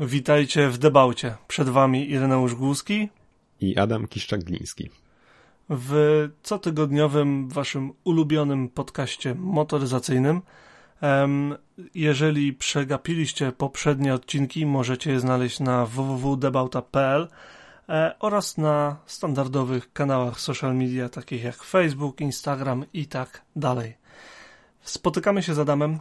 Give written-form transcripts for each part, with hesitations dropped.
Witajcie w Debaucie. Przed Wami Ireneusz Głuski i Adam Kiszczak-Gliński. W cotygodniowym Waszym ulubionym podcaście motoryzacyjnym. Jeżeli przegapiliście poprzednie odcinki, możecie je znaleźć na www.debauta.pl oraz na standardowych kanałach social media takich jak Facebook, Instagram i tak dalej. Spotykamy się z Adamem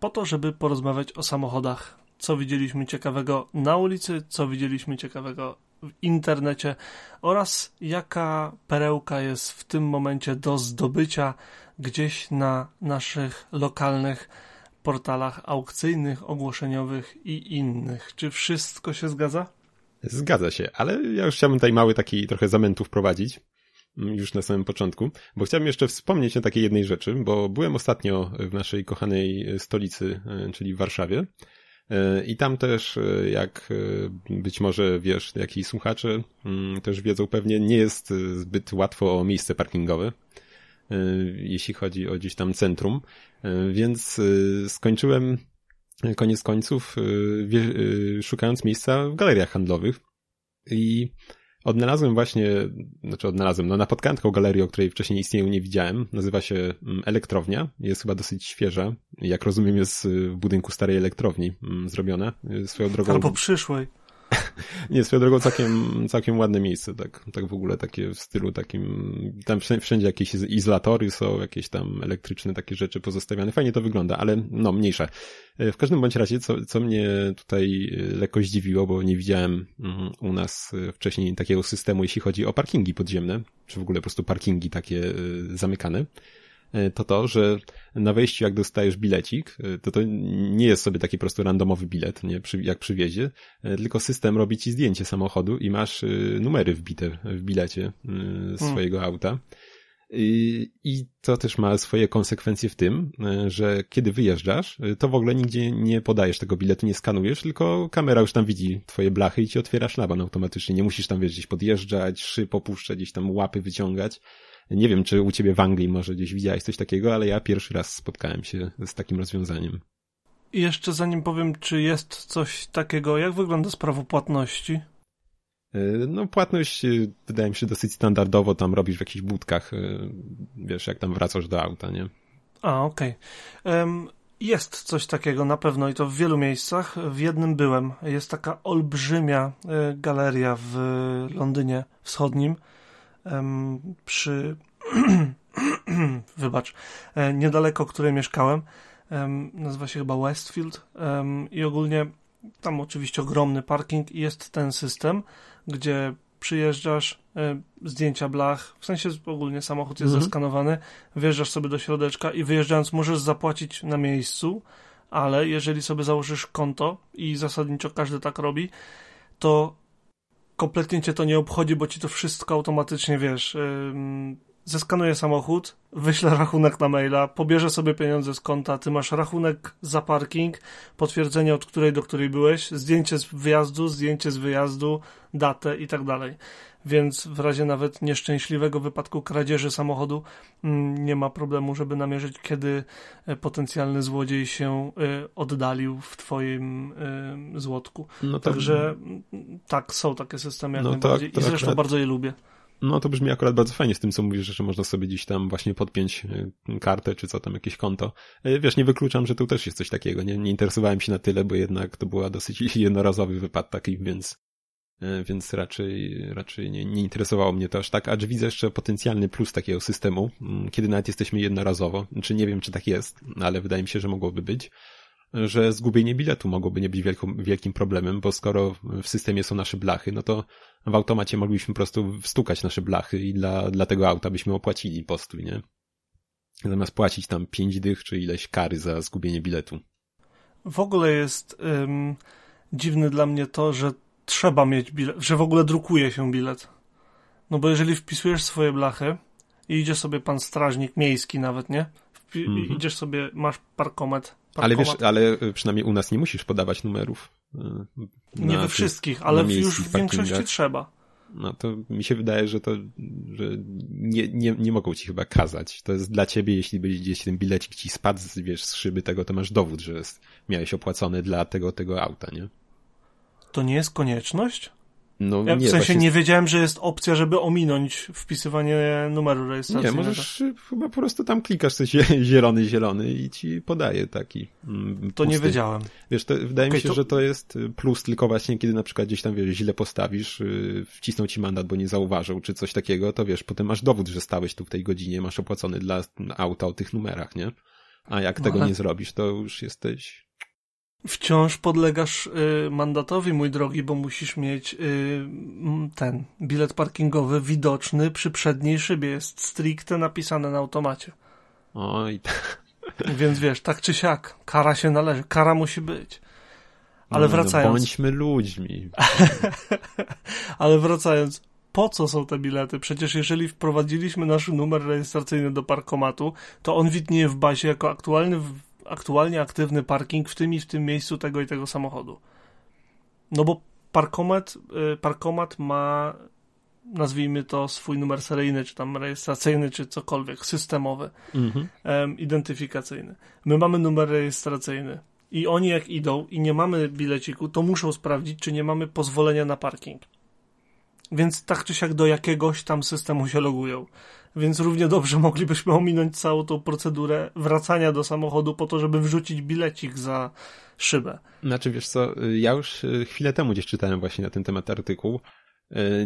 po to, żeby porozmawiać o samochodach. Co widzieliśmy ciekawego na ulicy, co widzieliśmy ciekawego w internecie oraz jaka perełka jest w tym momencie do zdobycia gdzieś na naszych lokalnych portalach aukcyjnych, ogłoszeniowych i innych. Czy wszystko się zgadza? Zgadza się, ale ja już chciałbym tutaj mały taki trochę zamętu wprowadzić już na samym początku, bo chciałbym jeszcze wspomnieć o takiej jednej rzeczy, bo byłem ostatnio w naszej kochanej stolicy, czyli w Warszawie. I tam też, jak być może wiesz, jak i słuchacze też wiedzą pewnie, nie jest zbyt łatwo o miejsce parkingowe, jeśli chodzi o gdzieś tam centrum, więc skończyłem koniec końców szukając miejsca w galeriach handlowych i odnalazłem właśnie, no napotkankę galerii, o której wcześniej istnieją nie widziałem, nazywa się Elektrownia, jest chyba dosyć świeża, jak rozumiem jest w budynku starej elektrowni zrobiona, swoją drogą... Albo przyszłej. Nie, swoją drogą całkiem ładne miejsce, tak w ogóle takie w stylu takim, tam wszędzie jakieś izolatory są, jakieś tam elektryczne takie rzeczy pozostawiane, fajnie to wygląda, ale no mniejsza. W każdym bądź razie, co mnie tutaj lekko zdziwiło, bo nie widziałem u nas wcześniej takiego systemu, jeśli chodzi o parkingi podziemne, czy w ogóle po prostu parkingi takie zamykane, to, że na wejściu jak dostajesz bilecik, to nie jest sobie taki prostu randomowy bilet, nie, jak przy wjeździe, tylko system robi ci zdjęcie samochodu i masz numery wbite w bilecie swojego auta. I to też ma swoje konsekwencje w tym, że kiedy wyjeżdżasz, to w ogóle nigdzie nie podajesz tego biletu, nie skanujesz, tylko kamera już tam widzi twoje blachy i ci otwiera szlaban automatycznie. Nie musisz tam, wiesz, gdzieś podjeżdżać, szyb opuszczać, gdzieś tam łapy wyciągać. Nie wiem, czy u ciebie w Anglii może gdzieś widziałeś coś takiego, ale ja pierwszy raz spotkałem się z takim rozwiązaniem. I jeszcze zanim powiem, czy jest coś takiego, jak wygląda sprawa płatności? No płatność wydaje mi się dosyć standardowo, tam robisz w jakichś budkach, wiesz, jak tam wracasz do auta, nie? A, okej. Jest coś takiego na pewno i to w wielu miejscach. W jednym byłem. Jest taka olbrzymia galeria w Londynie Wschodnim, przy wybacz, niedaleko, której mieszkałem, nazywa się chyba Westfield i ogólnie tam oczywiście ogromny parking i jest ten system, gdzie przyjeżdżasz, zdjęcia blach, w sensie ogólnie samochód jest zaskanowany, wjeżdżasz sobie do środeczka i wyjeżdżając możesz zapłacić na miejscu, ale jeżeli sobie założysz konto i zasadniczo każdy tak robi, to kompletnie cię to nie obchodzi, bo ci to wszystko automatycznie, wiesz, zeskanuje samochód, wyśle rachunek na maila, pobierze sobie pieniądze z konta, ty masz rachunek za parking, potwierdzenie od której do której byłeś, zdjęcie z wyjazdu, datę i tak dalej. Więc w razie nawet nieszczęśliwego wypadku kradzieży samochodu nie ma problemu, żeby namierzyć, kiedy potencjalny złodziej się oddalił w twoim złotku. No tak. Także tak, są takie systemy jak najbardziej i zresztą bardzo je lubię. No to brzmi akurat bardzo fajnie z tym, co mówisz, że można sobie gdzieś tam właśnie podpiąć kartę, czy co tam, jakieś konto. Wiesz, nie wykluczam, że tu też jest coś takiego. Nie interesowałem się na tyle, bo jednak to była dosyć jednorazowy wypadek taki, więc raczej nie interesowało mnie to aż tak, acz widzę jeszcze potencjalny plus takiego systemu, kiedy nawet jesteśmy jednorazowo, czy nie wiem, czy tak jest, ale wydaje mi się, że mogłoby być, że zgubienie biletu mogłoby nie być wielkim problemem, bo skoro w systemie są nasze blachy, no to w automacie moglibyśmy po prostu wstukać nasze blachy i dla tego auta byśmy opłacili postój, nie? Zamiast płacić tam 5 dych czy ileś kary za zgubienie biletu. W ogóle jest dziwne dla mnie to, że trzeba mieć bilet, że w ogóle drukuje się bilet. No bo jeżeli wpisujesz swoje blachy i idzie sobie pan strażnik miejski nawet, nie? Idziesz sobie, masz parkometr. Ale przynajmniej u nas nie musisz podawać numerów. Nie we wszystkich, ale już w większości trzeba. No to mi się wydaje, że nie mogą ci chyba kazać. To jest dla ciebie, jeśli gdzieś ten bilecik ci spadł, wiesz, z szyby tego, to masz dowód, że miałeś opłacone dla tego auta, nie? to nie jest konieczność? No, ja nie, w sensie właśnie... nie wiedziałem, że jest opcja, żeby ominąć wpisywanie numeru rejestracyjnego. Nie, możesz chyba po prostu tam klikasz coś zielony i ci podaje taki pusty. To nie wiedziałem. Wiesz, to, wydaje mi się, że to jest plus tylko właśnie, kiedy na przykład gdzieś tam wiesz, źle postawisz, wcisnął ci mandat, bo nie zauważył, czy coś takiego, to wiesz, potem masz dowód, że stałeś tu w tej godzinie, masz opłacony dla auta o tych numerach, nie? A jak tego nie zrobisz, to już jesteś... Wciąż podlegasz mandatowi, mój drogi, bo musisz mieć ten bilet parkingowy widoczny przy przedniej szybie. Jest stricte napisane na automacie. Oj. Więc wiesz, tak czy siak, kara się należy, kara musi być. Ale wracając... No, bądźmy ludźmi. Ale wracając, po co są te bilety? Przecież jeżeli wprowadziliśmy nasz numer rejestracyjny do parkomatu, to on widnieje w bazie jako aktualnie aktywny parking w tym i w tym miejscu tego i tego samochodu. No bo parkomat ma, nazwijmy to, swój numer seryjny, czy tam rejestracyjny, czy cokolwiek, systemowy, identyfikacyjny. My mamy numer rejestracyjny i oni jak idą i nie mamy bileciku, to muszą sprawdzić, czy nie mamy pozwolenia na parking. Więc tak czy siak do jakiegoś tam systemu się logują. Więc równie dobrze moglibyśmy ominąć całą tą procedurę wracania do samochodu po to, żeby wrzucić bilecik za szybę. Znaczy wiesz co, ja już chwilę temu gdzieś czytałem właśnie na ten temat artykuł.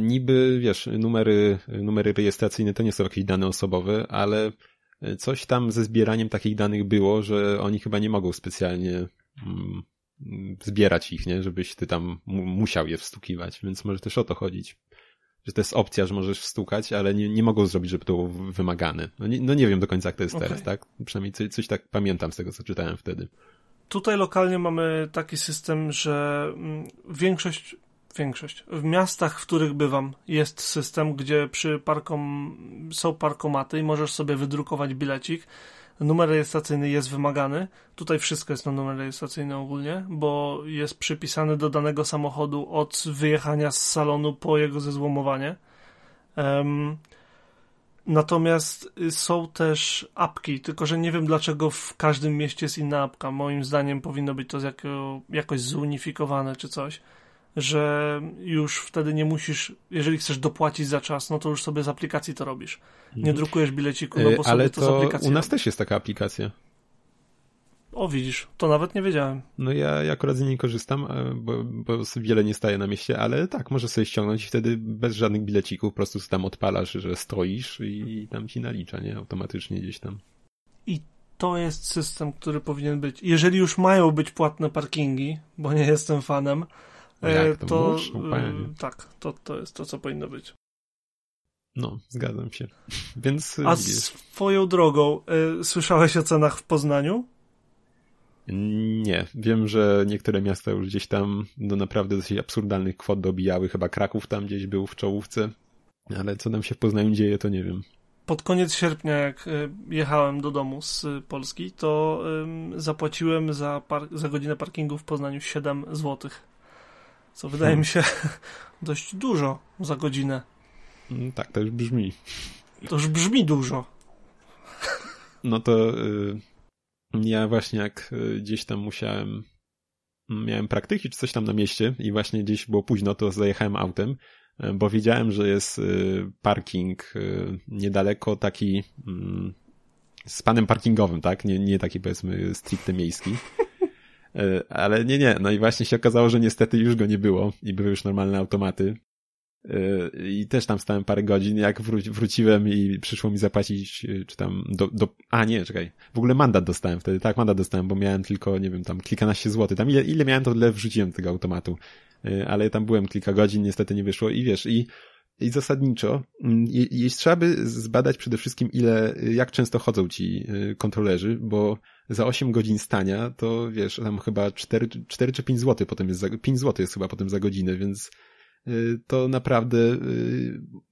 Niby wiesz, numery rejestracyjne to nie są jakieś dane osobowe, ale coś tam ze zbieraniem takich danych było, że oni chyba nie mogą specjalnie... zbierać ich, nie? Żebyś ty tam musiał je wstukiwać, więc może też o to chodzić. Że to jest opcja, że możesz wstukać, ale nie mogą zrobić, żeby to było wymagane. No nie wiem do końca, jak to jest teraz, tak? Przynajmniej coś tak pamiętam z tego, co czytałem wtedy. Tutaj lokalnie mamy taki system, że większość w miastach, w których bywam, jest system, gdzie są parkomaty i możesz sobie wydrukować bilecik. Numer rejestracyjny jest wymagany. Tutaj wszystko jest na numer rejestracyjny ogólnie, bo jest przypisany do danego samochodu od wyjechania z salonu po jego zezłomowanie. Natomiast są też apki, tylko że nie wiem dlaczego w każdym mieście jest inna apka. Moim zdaniem powinno być to jakoś zunifikowane czy coś, że już wtedy nie musisz, jeżeli chcesz dopłacić za czas, no to już sobie z aplikacji to robisz. Nie drukujesz bileciku, no bo ale sobie to z aplikacji. U nas też jest taka aplikacja. O, widzisz, to nawet nie wiedziałem. No ja akurat z niej korzystam, bo wiele nie staje na mieście, ale tak, możesz sobie ściągnąć i wtedy bez żadnych bilecików po prostu tam odpalasz, że stoisz i tam ci nalicza, nie? Automatycznie gdzieś tam. To jest system, który powinien być. Jeżeli już mają być płatne parkingi, bo nie jestem fanem, to jest to, co powinno być. No, zgadzam się. Więc swoją drogą, słyszałeś o cenach w Poznaniu? Nie. Wiem, że niektóre miasta już gdzieś tam do naprawdę dosyć absurdalnych kwot dobijały. Chyba Kraków tam gdzieś był w czołówce. Ale co nam się w Poznaniu dzieje, to nie wiem. Pod koniec sierpnia, jak jechałem do domu z Polski, to zapłaciłem za godzinę parkingu w Poznaniu 7 zł. Co wydaje mi się dość dużo za godzinę. Tak, to już brzmi. To już brzmi dużo. No to ja właśnie jak gdzieś tam miałem praktyki czy coś tam na mieście i właśnie gdzieś było późno, to zajechałem autem, bo wiedziałem, że jest parking niedaleko taki z panem parkingowym, tak? Nie taki powiedzmy stricte miejski. Ale nie, no i właśnie się okazało, że niestety już go nie było i były już normalne automaty i też tam stałem parę godzin, jak wróciłem i przyszło mi zapłacić, czy tam w ogóle mandat dostałem wtedy, tak, mandat dostałem, bo miałem tylko, nie wiem, tam kilkanaście złotych, tam ile miałem, to tyle wrzuciłem do tego automatu, ale tam byłem kilka godzin, niestety nie wyszło i wiesz, i zasadniczo, trzeba by zbadać przede wszystkim jak często chodzą ci kontrolerzy, bo za 8 godzin stania to wiesz, tam chyba 4 czy 5 zł potem jest, 5 zł jest chyba potem za godzinę, więc to naprawdę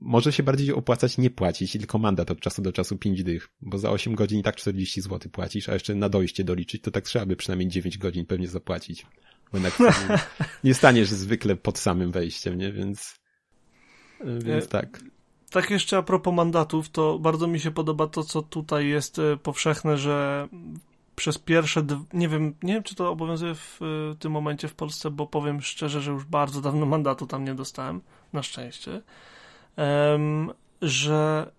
może się bardziej opłacać nie płacić, tylko mandat od czasu do czasu 5 dych, bo za 8 godzin i tak 40 zł płacisz, a jeszcze na dojście doliczyć, to tak trzeba by przynajmniej 9 godzin pewnie zapłacić, bo jednak nie staniesz zwykle pod samym wejściem, nie, więc tak. Tak jeszcze a propos mandatów, to bardzo mi się podoba to, co tutaj jest powszechne, że przez pierwsze, nie wiem czy to obowiązuje w tym momencie w Polsce, bo powiem szczerze, że już bardzo dawno mandatu tam nie dostałem, na szczęście, że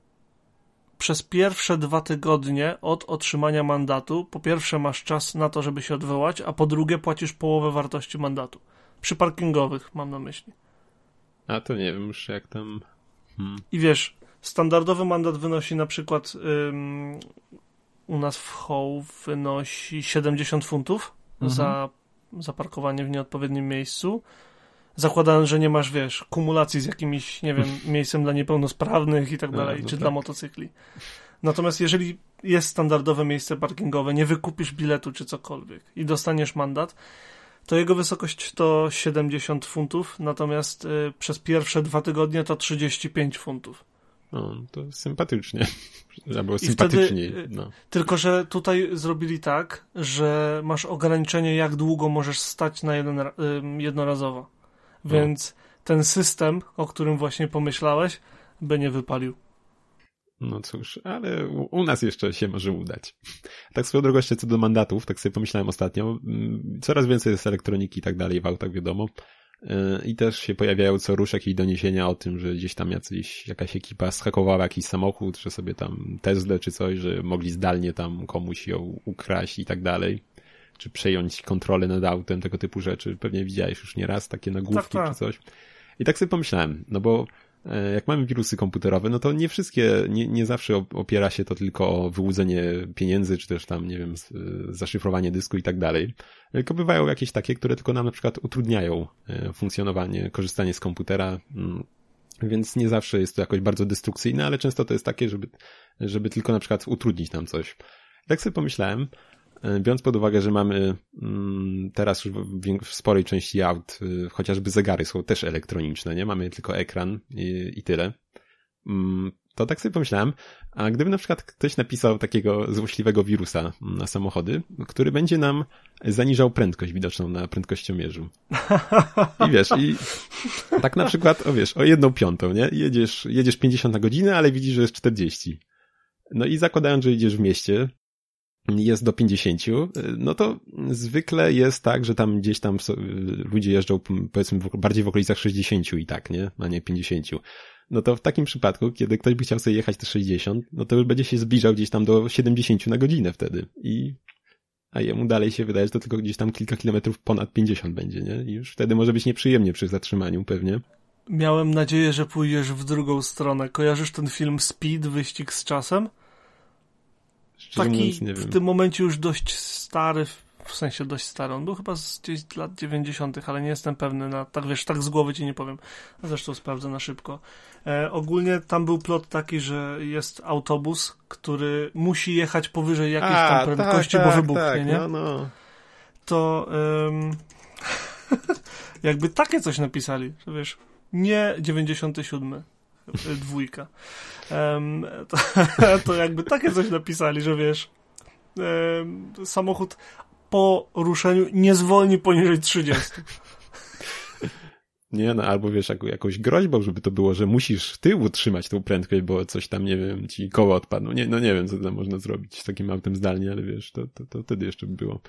przez pierwsze 2 tygodnie od otrzymania mandatu, po pierwsze masz czas na to, żeby się odwołać, a po drugie płacisz połowę wartości mandatu. Przy parkingowych, mam na myśli. A to nie wiem już jak tam... I wiesz, standardowy mandat wynosi na przykład u nas w Hove wynosi 70 funtów za parkowanie w nieodpowiednim miejscu. Zakładając, że nie masz, wiesz, kumulacji z jakimś, nie wiem, miejscem dla niepełnosprawnych i tak dalej, czy dla motocykli. Natomiast jeżeli jest standardowe miejsce parkingowe, nie wykupisz biletu czy cokolwiek i dostaniesz mandat, to jego wysokość to 70 funtów, natomiast przez pierwsze 2 tygodnie to 35 funtów. No, to sympatycznie. Albo sympatyczniej. No. Tylko, że tutaj zrobili tak, że masz ograniczenie, jak długo możesz stać na jednorazowo. Więc ten system, o którym właśnie pomyślałeś, by nie wypalił. No cóż, ale u nas jeszcze się może udać. Tak swoją drogą jeszcze co do mandatów, tak sobie pomyślałem ostatnio, coraz więcej jest elektroniki i tak dalej w autach, wiadomo. I też się pojawiają co rusz jakieś doniesienia o tym, że gdzieś tam jakaś ekipa zhakowała jakiś samochód, czy sobie tam Teslę czy coś, że mogli zdalnie tam komuś ją ukraść i tak dalej. Czy przejąć kontrolę nad autem, tego typu rzeczy. Pewnie widziałeś już nieraz takie nagłówki czy coś. I tak sobie pomyślałem, no bo jak mamy wirusy komputerowe, no to nie zawsze opiera się to tylko o wyłudzenie pieniędzy, czy też tam, nie wiem, zaszyfrowanie dysku i tak dalej. Tylko bywają jakieś takie, które tylko nam na przykład utrudniają funkcjonowanie, korzystanie z komputera, więc nie zawsze jest to jakoś bardzo destrukcyjne, ale często to jest takie, żeby tylko na przykład utrudnić nam coś. I tak sobie pomyślałem, biorąc pod uwagę, że mamy teraz już w sporej części aut, chociażby zegary są też elektroniczne, nie? Mamy tylko ekran i tyle. To tak sobie pomyślałem, a gdyby na przykład ktoś napisał takiego złośliwego wirusa na samochody, który będzie nam zaniżał prędkość widoczną na prędkościomierzu. I wiesz, i tak na przykład, o 1/5, nie? Jedziesz 50 na godzinę, ale widzisz, że jest 40. No i zakładając, że jedziesz w mieście, jest do 50, no to zwykle jest tak, że tam gdzieś tam ludzie jeżdżą, powiedzmy, bardziej w okolicach 60 i tak, nie? A nie 50. No to w takim przypadku, kiedy ktoś by chciał sobie jechać te 60, no to już będzie się zbliżał gdzieś tam do 70 na godzinę wtedy. A jemu dalej się wydaje, że to tylko gdzieś tam kilka kilometrów ponad 50 będzie, nie? I już wtedy może być nieprzyjemnie przy zatrzymaniu pewnie. Miałem nadzieję, że pójdziesz w drugą stronę. Kojarzysz ten film Speed, wyścig z czasem? Taki w tym momencie już dość stary, w sensie dość stary, on był chyba gdzieś z lat 90., ale nie jestem pewny, tak z głowy ci nie powiem, zresztą sprawdzę na szybko. Ogólnie tam był plot taki, że jest autobus, który musi jechać powyżej jakiejś tam prędkości, bo wybuchnie, nie? No. To jakby takie coś napisali, że wiesz, nie 97. Dwójka. To jakby takie coś napisali, że wiesz, samochód po ruszeniu nie zwolni poniżej 30. Nie, no albo wiesz, jakąś groźbą, żeby to było, że musisz tyłu trzymać tą prędkość, bo coś tam, nie wiem, ci koła odpadną. Nie, no nie wiem, co tam można zrobić z takim autem zdalnie, ale wiesz, to wtedy jeszcze by było.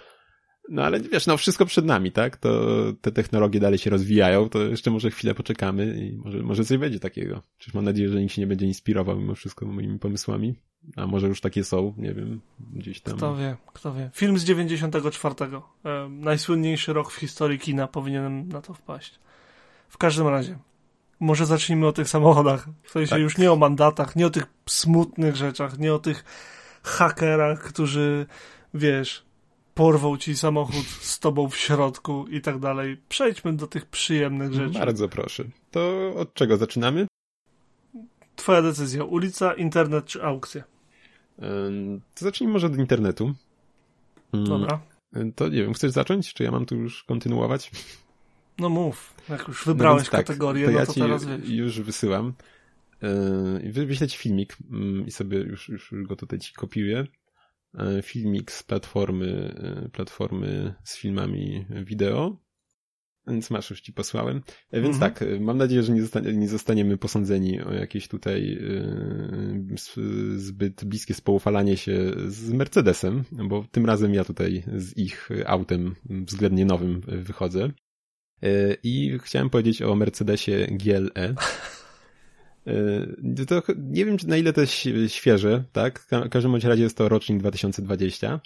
No ale wiesz, no wszystko przed nami, tak? To te technologie dalej się rozwijają, to jeszcze może chwilę poczekamy i może coś będzie takiego. Przecież mam nadzieję, że nikt się nie będzie inspirował mimo wszystko moimi pomysłami. A może już takie są, nie wiem, gdzieś tam. Kto wie. Film z 94. Najsłynniejszy rok w historii kina, powinienem na to wpaść. W każdym razie, może zacznijmy o tych samochodach. W sensie już nie o mandatach, nie o tych smutnych rzeczach, nie o tych hakerach, którzy, wiesz... porwał ci samochód z tobą w środku i tak dalej. Przejdźmy do tych przyjemnych rzeczy. Bardzo proszę. To od czego zaczynamy? Twoja decyzja. Ulica, internet czy aukcje? To zacznijmy może od internetu. Dobra. To nie wiem, chcesz zacząć? Czy ja mam tu już kontynuować? No mów. Jak już wybrałeś kategorię, to teraz wiesz. Już wysyłam. Wyślę ci filmik i sobie już go tutaj ci kopiuję. Filmik z platformy z filmami wideo Więc masz, już ci posłałem. Więc tak, mam nadzieję, że nie zostaniemy posądzeni o jakieś tutaj zbyt bliskie spoufalanie się z Mercedesem, bo tym razem ja tutaj z ich autem względnie nowym wychodzę. I chciałem powiedzieć o Mercedesie GLE. To nie wiem, na ile to jest świeże, tak? W każdym razie jest to rocznik 2020.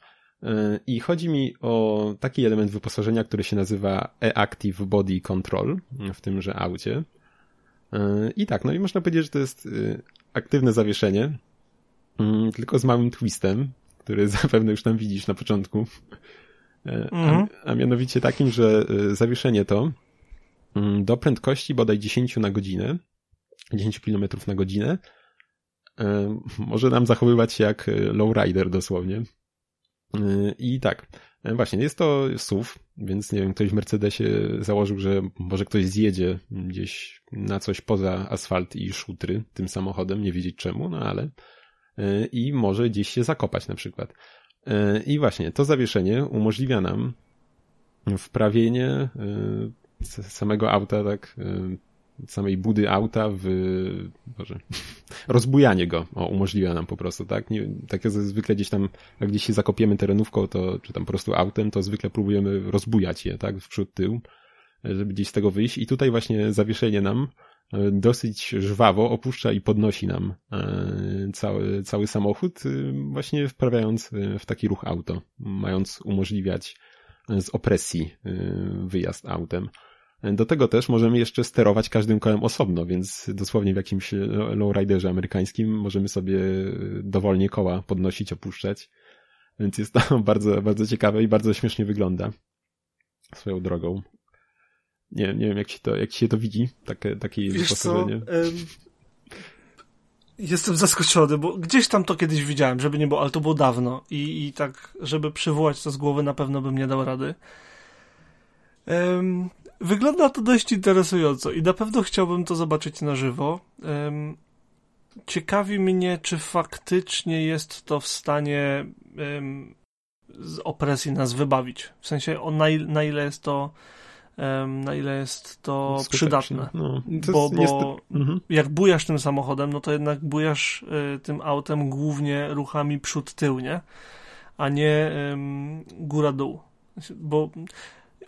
I chodzi mi o taki element wyposażenia, który się nazywa EActive Body Control w tymże aucie. I tak, no i można powiedzieć, że to jest aktywne zawieszenie, tylko z małym twistem, który zapewne już tam widzisz na początku. A mianowicie takim, że zawieszenie to do prędkości bodaj 10 na godzinę, 10 km na godzinę, może nam zachowywać się jak lowrider dosłownie. I tak, właśnie, jest to SUV, więc nie wiem, ktoś w Mercedesie założył, że może ktoś zjedzie gdzieś na coś poza asfalt i szutry tym samochodem, nie wiedzieć czemu, no ale i może gdzieś się zakopać na przykład. I właśnie, to zawieszenie umożliwia nam wprawienie samego auta, tak, samej budy auta w... Boże... Rozbujanie go. O, umożliwia nam po prostu, tak? Nie, tak jak zwykle gdzieś tam, jak gdzieś się zakopiemy terenówką, to, czy tam po prostu autem, to zwykle próbujemy rozbujać je, tak? W przód, tył, żeby gdzieś z tego wyjść. I tutaj właśnie zawieszenie nam dosyć żwawo opuszcza i podnosi nam cały samochód, właśnie wprawiając w taki ruch auto, mając umożliwiać z opresji wyjazd autem. Do tego też możemy jeszcze sterować każdym kołem osobno, więc dosłownie w jakimś lowriderze amerykańskim możemy sobie dowolnie koła podnosić, opuszczać, więc jest to bardzo, bardzo ciekawe i bardzo śmiesznie wygląda swoją drogą. Nie wiem, jak się to widzi, takie wyposażenie. Jestem zaskoczony, bo gdzieś tam to kiedyś widziałem, żeby nie było, ale to było dawno i tak, żeby przywołać to z głowy, na pewno bym nie dał rady. Wygląda to dość interesująco i na pewno chciałbym to zobaczyć na żywo. Ciekawi mnie, czy faktycznie jest to w stanie z opresji nas wybawić. W sensie, na ile jest to przydatne. No, to bo jak bujasz tym samochodem, no to jednak bujasz tym autem głównie ruchami przód-tył, nie? A nie góra-dół. Bo...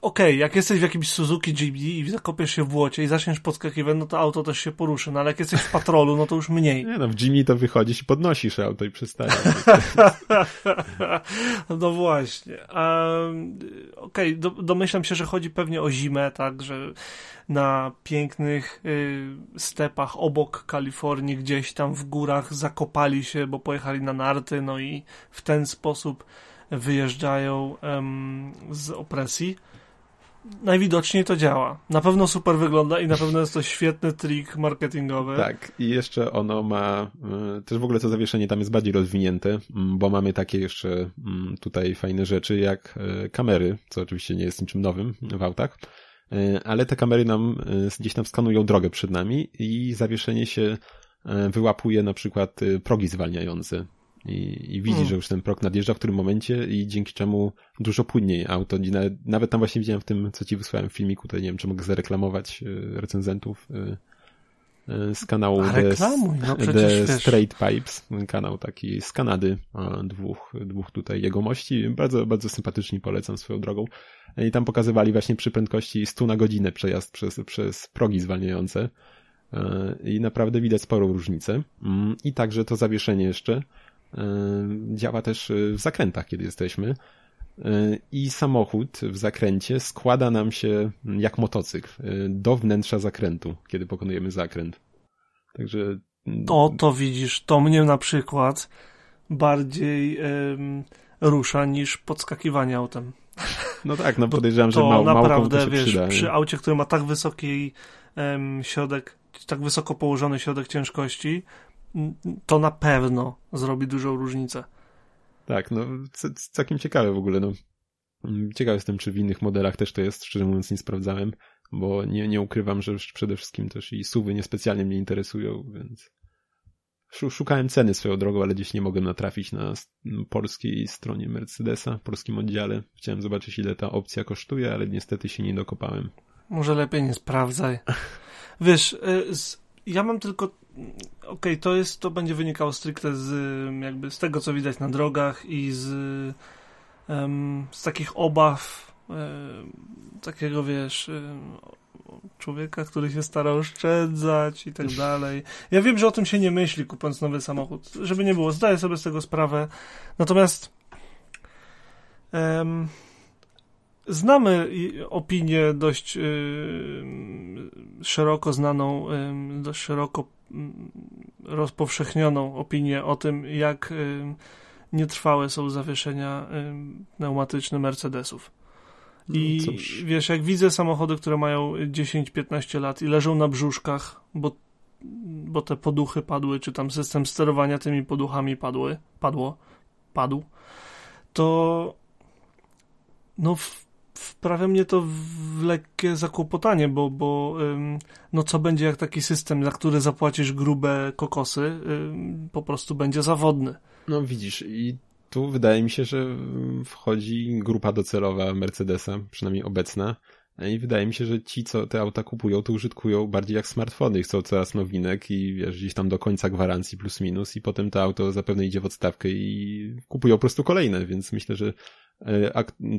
Okej, jak jesteś w jakimś Suzuki Jimny i zakopiesz się w łocie i zaczniesz podskakiwać, no to auto też się poruszy, no ale jak jesteś w Patrolu, no to już mniej. Nie no, w Jimny to wychodzisz i podnosisz auto i przestajesz. No właśnie. Okej, domyślam się, że chodzi pewnie o zimę, tak, że na pięknych stepach obok Kalifornii, gdzieś tam w górach zakopali się, bo pojechali na narty, no i w ten sposób wyjeżdżają z opresji. Najwidoczniej to działa. Na pewno super wygląda i na pewno jest to świetny trik marketingowy. Tak, i jeszcze ono ma... Też w ogóle to zawieszenie tam jest bardziej rozwinięte, bo mamy takie jeszcze tutaj fajne rzeczy jak kamery, co oczywiście nie jest niczym nowym w autach, ale te kamery nam gdzieś tam skanują drogę przed nami i zawieszenie się wyłapuje na przykład progi zwalniające. I widzi, że już ten prog nadjeżdża w którym momencie i dzięki czemu dużo płynniej auto. Nawet tam właśnie widziałem w tym, co ci wysłałem w filmiku, to nie wiem, czy mogę zareklamować recenzentów z kanału The Straight Pipes, kanał taki z Kanady, dwóch tutaj jegomości. Bardzo, bardzo sympatycznie, polecam swoją drogą. I tam pokazywali właśnie przy prędkości 100 na godzinę przejazd przez progi zwalniające. I naprawdę widać sporą różnicę. I także to zawieszenie jeszcze działa też w zakrętach, kiedy jesteśmy i samochód w zakręcie składa nam się jak motocykl do wnętrza zakrętu, kiedy pokonujemy zakręt. Także... To widzisz, to mnie na przykład bardziej rusza niż podskakiwanie autem. No tak, no podejrzewam, że mało komu to się przyda. Przy aucie, który ma tak wysoki środek, tak wysoko położony środek ciężkości, to na pewno zrobi dużą różnicę. Tak, no całkiem ciekawe w ogóle, no. Ciekaw jestem, czy w innych modelach też to jest, szczerze mówiąc nie sprawdzałem, bo nie ukrywam, że przede wszystkim też i SUV-y niespecjalnie mnie interesują, więc szukałem ceny swoją drogą, ale gdzieś nie mogłem natrafić na polskiej stronie Mercedesa, polskim oddziale. Chciałem zobaczyć, ile ta opcja kosztuje, ale niestety się nie dokopałem. Może lepiej nie sprawdzaj. Wiesz, ja mam tylko... Okej, to będzie wynikało stricte z tego, co widać na drogach i z takich obaw takiego, wiesz, człowieka, który się stara oszczędzać i tak dalej. Ja wiem, że o tym się nie myśli, kupując nowy samochód. Żeby nie było, zdaję sobie z tego sprawę. Natomiast znamy opinię dość szeroko znaną, dość szeroko rozpowszechnioną opinię o tym, jak nietrwałe są zawieszenia pneumatyczne Mercedesów. I wiesz, jak widzę samochody, które mają 10-15 lat i leżą na brzuszkach, bo te poduchy padły, czy tam system sterowania tymi poduchami padł, to no wprawia mnie to w lekkie zakłopotanie, bo no co będzie, jak taki system, za który zapłacisz grube kokosy, po prostu będzie zawodny. No widzisz, i tu wydaje mi się, że wchodzi grupa docelowa Mercedesa, przynajmniej obecna, i wydaje mi się, że ci, co te auta kupują, to użytkują bardziej jak smartfony, chcą coraz nowinek i wiesz, gdzieś tam do końca gwarancji plus minus i potem to auto zapewne idzie w odstawkę i kupują po prostu kolejne, więc myślę, że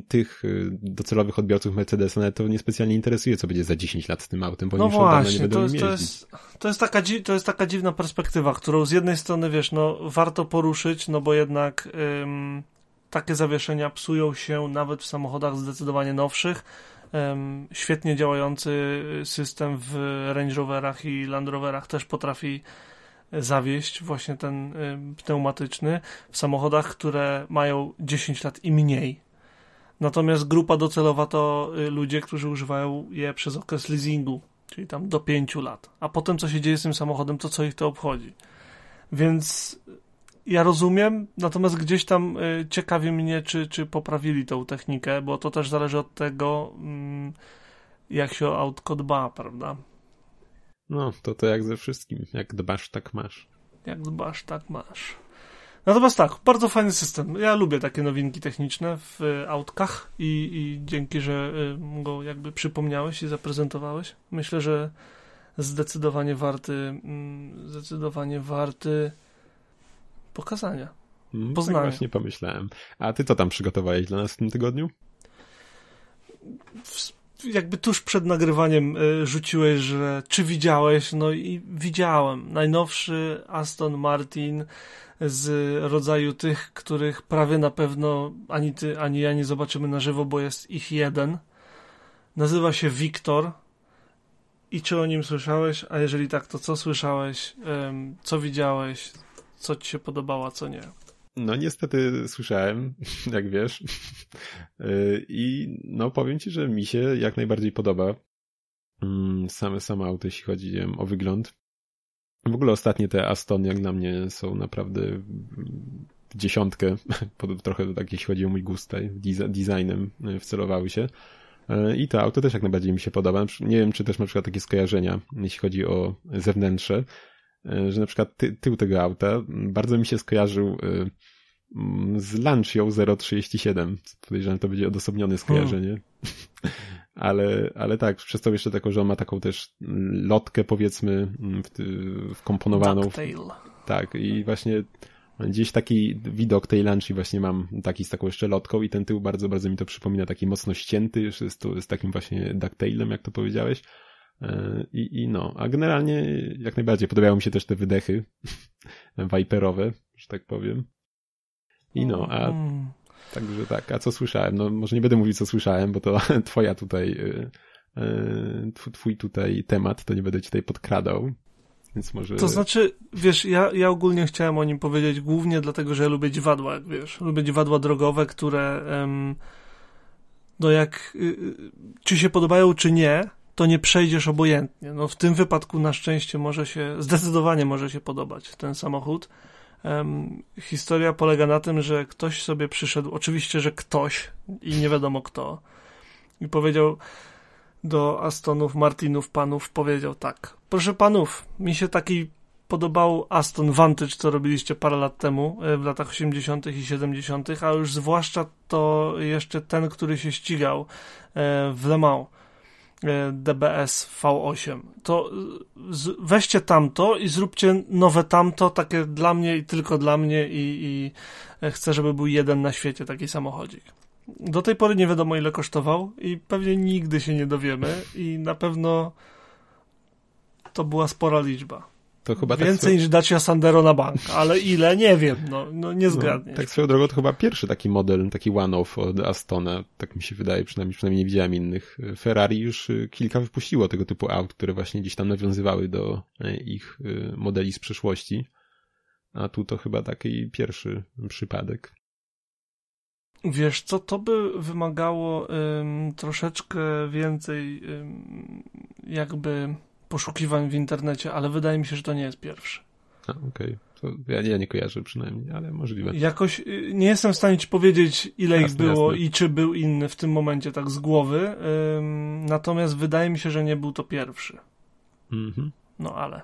tych docelowych odbiorców Mercedesa nawet to niespecjalnie interesuje, co będzie za 10 lat z tym autem, bo no oni właśnie, nie będą nim jeździć. To jest taka dziwna perspektywa, którą z jednej strony, wiesz, no warto poruszyć, no bo jednak takie zawieszenia psują się nawet w samochodach zdecydowanie nowszych. Świetnie działający system w Range Roverach i Land Roverach też potrafi zawieść, właśnie ten pneumatyczny, w samochodach, które mają 10 lat i mniej. Natomiast grupa docelowa to ludzie, którzy używają je przez okres leasingu, czyli tam do 5 lat. A potem co się dzieje z tym samochodem, to co ich to obchodzi. Więc ja rozumiem, natomiast gdzieś tam ciekawi mnie, czy poprawili tą technikę, bo to też zależy od tego, jak się o autko dba, prawda? No, to jak ze wszystkim. Jak dbasz, tak masz. Jak dbasz, tak masz. Natomiast tak, bardzo fajny system. Ja lubię takie nowinki techniczne w autkach i dzięki, że go jakby przypomniałeś i zaprezentowałeś. Myślę, że zdecydowanie warty pokazania. Poznania. Tak właśnie pomyślałem. A ty co tam przygotowałeś dla nas w tym tygodniu? Jakby tuż przed nagrywaniem rzuciłeś, że czy widziałeś, no i widziałem. Najnowszy Aston Martin z rodzaju tych, których prawie na pewno ani ty, ani ja nie zobaczymy na żywo, bo jest ich jeden. Nazywa się Victor. I czy o nim słyszałeś? A jeżeli tak, to co słyszałeś? Co widziałeś? Co ci się podobało, a co nie? No niestety słyszałem, jak wiesz. I no powiem ci, że mi się jak najbardziej podoba same auto, jeśli chodzi o wygląd. W ogóle ostatnie te Aston, jak na mnie, są naprawdę w dziesiątkę. Trochę tak, jeśli chodzi o mój gust, designem wcelowały się. I to auto też jak najbardziej mi się podoba. Nie wiem, czy też na przykład takie skojarzenia, jeśli chodzi o zewnętrzne, że na przykład tył tego auta bardzo mi się skojarzył z Lancią 037. Podejrzewam, to będzie odosobnione skojarzenie. Ale tak, przez to jeszcze taką, że on ma taką też lotkę, powiedzmy, wkomponowaną. Tak, i właśnie gdzieś taki widok tej Lanci właśnie mam taki z taką jeszcze lotką i ten tył bardzo, bardzo mi to przypomina, taki mocno ścięty z takim właśnie ducktailem, jak to powiedziałeś. I no, a generalnie jak najbardziej podobały mi się też te wydechy wiperowe, że tak powiem. I no, a także tak, a co słyszałem? No może nie będę mówił, co słyszałem, bo to twój tutaj temat, to nie będę ci tutaj podkradał, więc może... To znaczy, wiesz, ja ogólnie chciałem o nim powiedzieć głównie dlatego, że ja lubię dziwadła, jak wiesz, lubię dziwadła drogowe, które no jak czy się podobają, czy nie, to nie przejdziesz obojętnie. No w tym wypadku na szczęście zdecydowanie może się podobać ten samochód. Historia polega na tym, że ktoś sobie przyszedł, oczywiście, że ktoś i nie wiadomo kto, i powiedział do Astonów, Martinów, panów, powiedział tak: proszę panów, mi się taki podobał Aston Vantage, co robiliście parę lat temu, w latach 80. i 70., a już zwłaszcza to jeszcze ten, który się ścigał w Le Mans. DBS V8. To weźcie tamto i zróbcie nowe tamto, takie dla mnie i tylko dla mnie i chcę, żeby był jeden na świecie taki samochodzik. Do tej pory nie wiadomo, ile kosztował i pewnie nigdy się nie dowiemy i na pewno to była spora liczba. To chyba więcej niż Dacia Sandero na bank, ale ile? Nie wiem, no nie zgadniesz. No, tak swoją drogą to chyba pierwszy taki model, taki one-off od Astona, tak mi się wydaje, przynajmniej nie widziałem innych. Ferrari już kilka wypuściło tego typu aut, które właśnie gdzieś tam nawiązywały do ich modeli z przeszłości, a tu to chyba taki pierwszy przypadek. Wiesz co, to by wymagało troszeczkę więcej jakby poszukiwań w internecie, ale wydaje mi się, że to nie jest pierwszy. A, okej. Ja nie kojarzę przynajmniej, ale możliwe. Jakoś nie jestem w stanie ci powiedzieć, ile ich było i czy był inny w tym momencie tak z głowy, natomiast wydaje mi się, że nie był to pierwszy. Mhm. No ale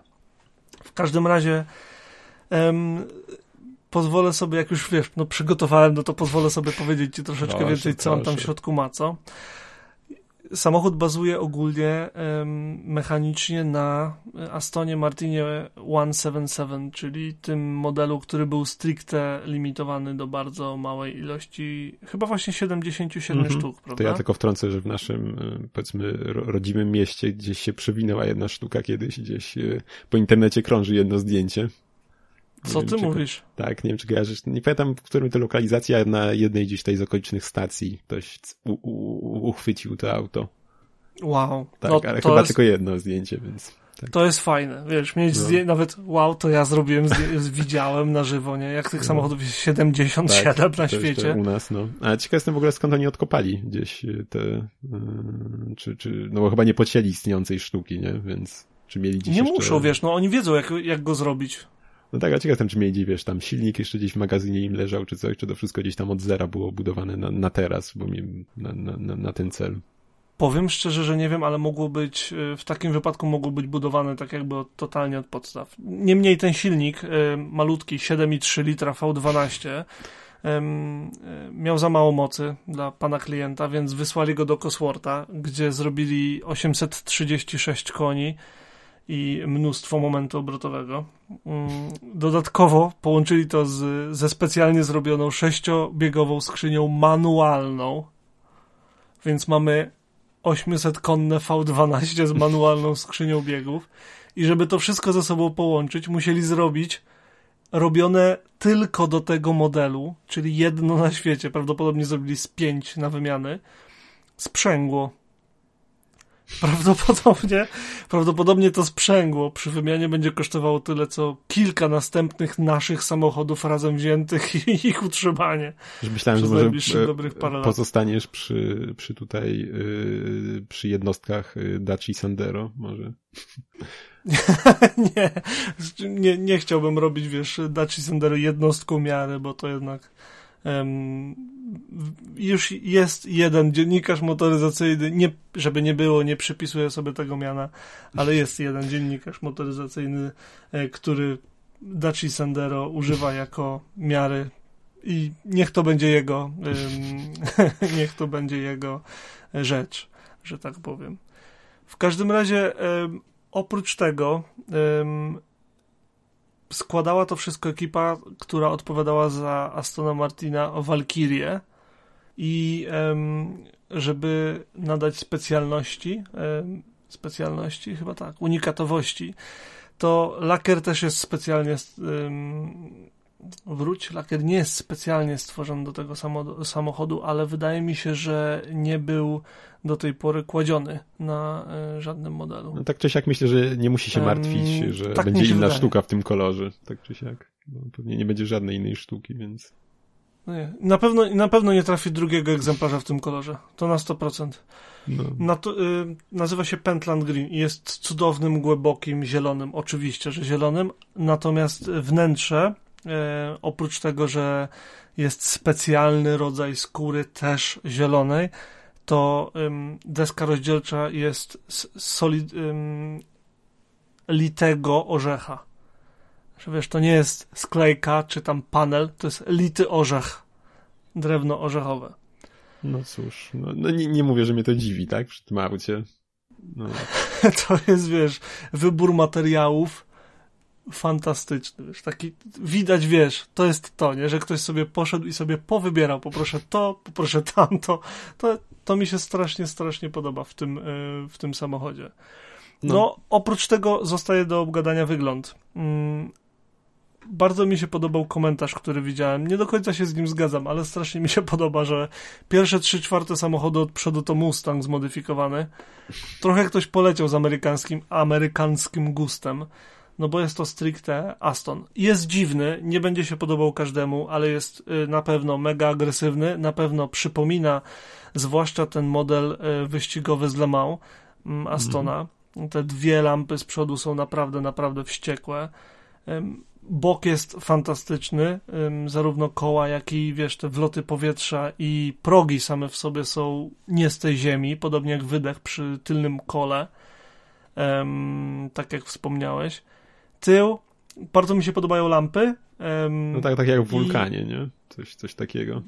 w każdym razie pozwolę sobie, jak już wiesz, no przygotowałem, no to pozwolę sobie powiedzieć ci troszeczkę więcej, co on tam w środku ma, co? Samochód bazuje ogólnie mechanicznie na Astonie Martinie 177, czyli tym modelu, który był stricte limitowany do bardzo małej ilości, chyba właśnie 77 sztuk, prawda? To ja tylko wtrącę, że w naszym, powiedzmy, rodzimym mieście gdzieś się przewinęła jedna sztuka kiedyś, gdzieś po internecie krąży jedno zdjęcie. Co ty mówisz? Tak, nie wiem, czy kojarzysz. Nie pamiętam, w którym to lokalizacji, ale na jednej gdzieś tej z okolicznych stacji ktoś uchwycił to auto. Wow. Tak, no, ale chyba jest tylko jedno zdjęcie, więc... Tak. To jest fajne, wiesz, mieć nawet wow, to ja zrobiłem, widziałem na żywo, nie? Jak tych samochodów jest 77 tak, na świecie. U nas, no. A ciekaw jestem w ogóle, skąd oni odkopali gdzieś te... czy no bo chyba nie podcięli istniejącej sztuki, nie? Więc czy mieli gdzieś jeszcze... muszą, wiesz, no oni wiedzą, jak go zrobić. No tak, a ciekaw jestem, czy mieli, wiesz, tam silnik jeszcze gdzieś w magazynie im leżał, czy coś, czy to wszystko gdzieś tam od zera było budowane na teraz, bo na ten cel. Powiem szczerze, że nie wiem, ale mogło być, w takim wypadku mogło być budowane tak jakby totalnie od podstaw. Niemniej ten silnik, malutki, 7,3 litra V12, miał za mało mocy dla pana klienta, więc wysłali go do Coswortha, gdzie zrobili 836 koni, i mnóstwo momentu obrotowego. Dodatkowo połączyli to ze specjalnie zrobioną 6-biegową skrzynią manualną, więc mamy 800-konne V12 z manualną skrzynią biegów i żeby to wszystko ze sobą połączyć, musieli zrobić robione tylko do tego modelu, czyli jedno na świecie, prawdopodobnie zrobili z 5 na wymiany, sprzęgło. Prawdopodobnie to sprzęgło przy wymianie będzie kosztowało tyle, co kilka następnych naszych samochodów razem wziętych i ich utrzymanie. Myślałem, że może dobrych parę pozostaniesz lat. Przy tutaj przy jednostkach Daci Sandero może. nie chciałbym robić, wiesz, Daci Sandero jednostką miary, bo to jednak... już jest jeden dziennikarz motoryzacyjny, nie, żeby nie było, nie przypisuję sobie tego miana, ale jest jeden dziennikarz motoryzacyjny, który Daci Sandero używa jako miary i niech to będzie jego niech to będzie jego rzecz, że tak powiem. W każdym razie oprócz tego składała to wszystko ekipa, która odpowiadała za Astona Martina Valkyrie i żeby nadać specjalności chyba tak, unikatowości, to lakier też jest specjalnie lakier nie jest specjalnie stworzony do tego samochodu, ale wydaje mi się, że nie był do tej pory kładziony na żadnym modelu. No tak czy siak myślę, że nie musi się martwić, że tak będzie inna sztuka w tym kolorze. Tak czy siak. Bo pewnie nie będzie żadnej innej sztuki, więc... Nie. Na pewno nie trafi drugiego egzemplarza w tym kolorze. To na 100%. No. Nazywa się Pentland Green i jest cudownym, głębokim, zielonym. Oczywiście, że zielonym. Natomiast wnętrze... oprócz tego, że jest specjalny rodzaj skóry też zielonej, to deska rozdzielcza jest litego orzecha. Że wiesz, to nie jest sklejka czy tam panel, to jest lity orzech, drewno orzechowe. No cóż, nie mówię, że mnie to dziwi, tak, przy tym aucie. No. To jest, wiesz, wybór materiałów fantastyczny, wiesz, taki widać, wiesz, to jest to, nie, że ktoś sobie poszedł i sobie powybierał, poproszę to, poproszę tamto, to mi się strasznie podoba w tym samochodzie. No, oprócz tego zostaje do obgadania wygląd. Bardzo mi się podobał komentarz, który widziałem. Nie do końca się z nim zgadzam, ale strasznie mi się podoba, że pierwsze 3/4 samochodu od przodu to Mustang zmodyfikowany. Trochę ktoś poleciał z amerykańskim gustem, no bo jest to stricte Aston. Jest dziwny, nie będzie się podobał każdemu, ale jest na pewno mega agresywny, na pewno przypomina, zwłaszcza ten model wyścigowy z Le Mans Astona. Te dwie lampy z przodu są naprawdę, naprawdę wściekłe. Bok jest fantastyczny, zarówno koła, jak i, wiesz, te wloty powietrza i progi same w sobie są nie z tej ziemi, podobnie jak wydech przy tylnym kole, tak jak wspomniałeś. Tył, bardzo mi się podobają lampy. No tak jak w Wulkanie, nie? Coś takiego.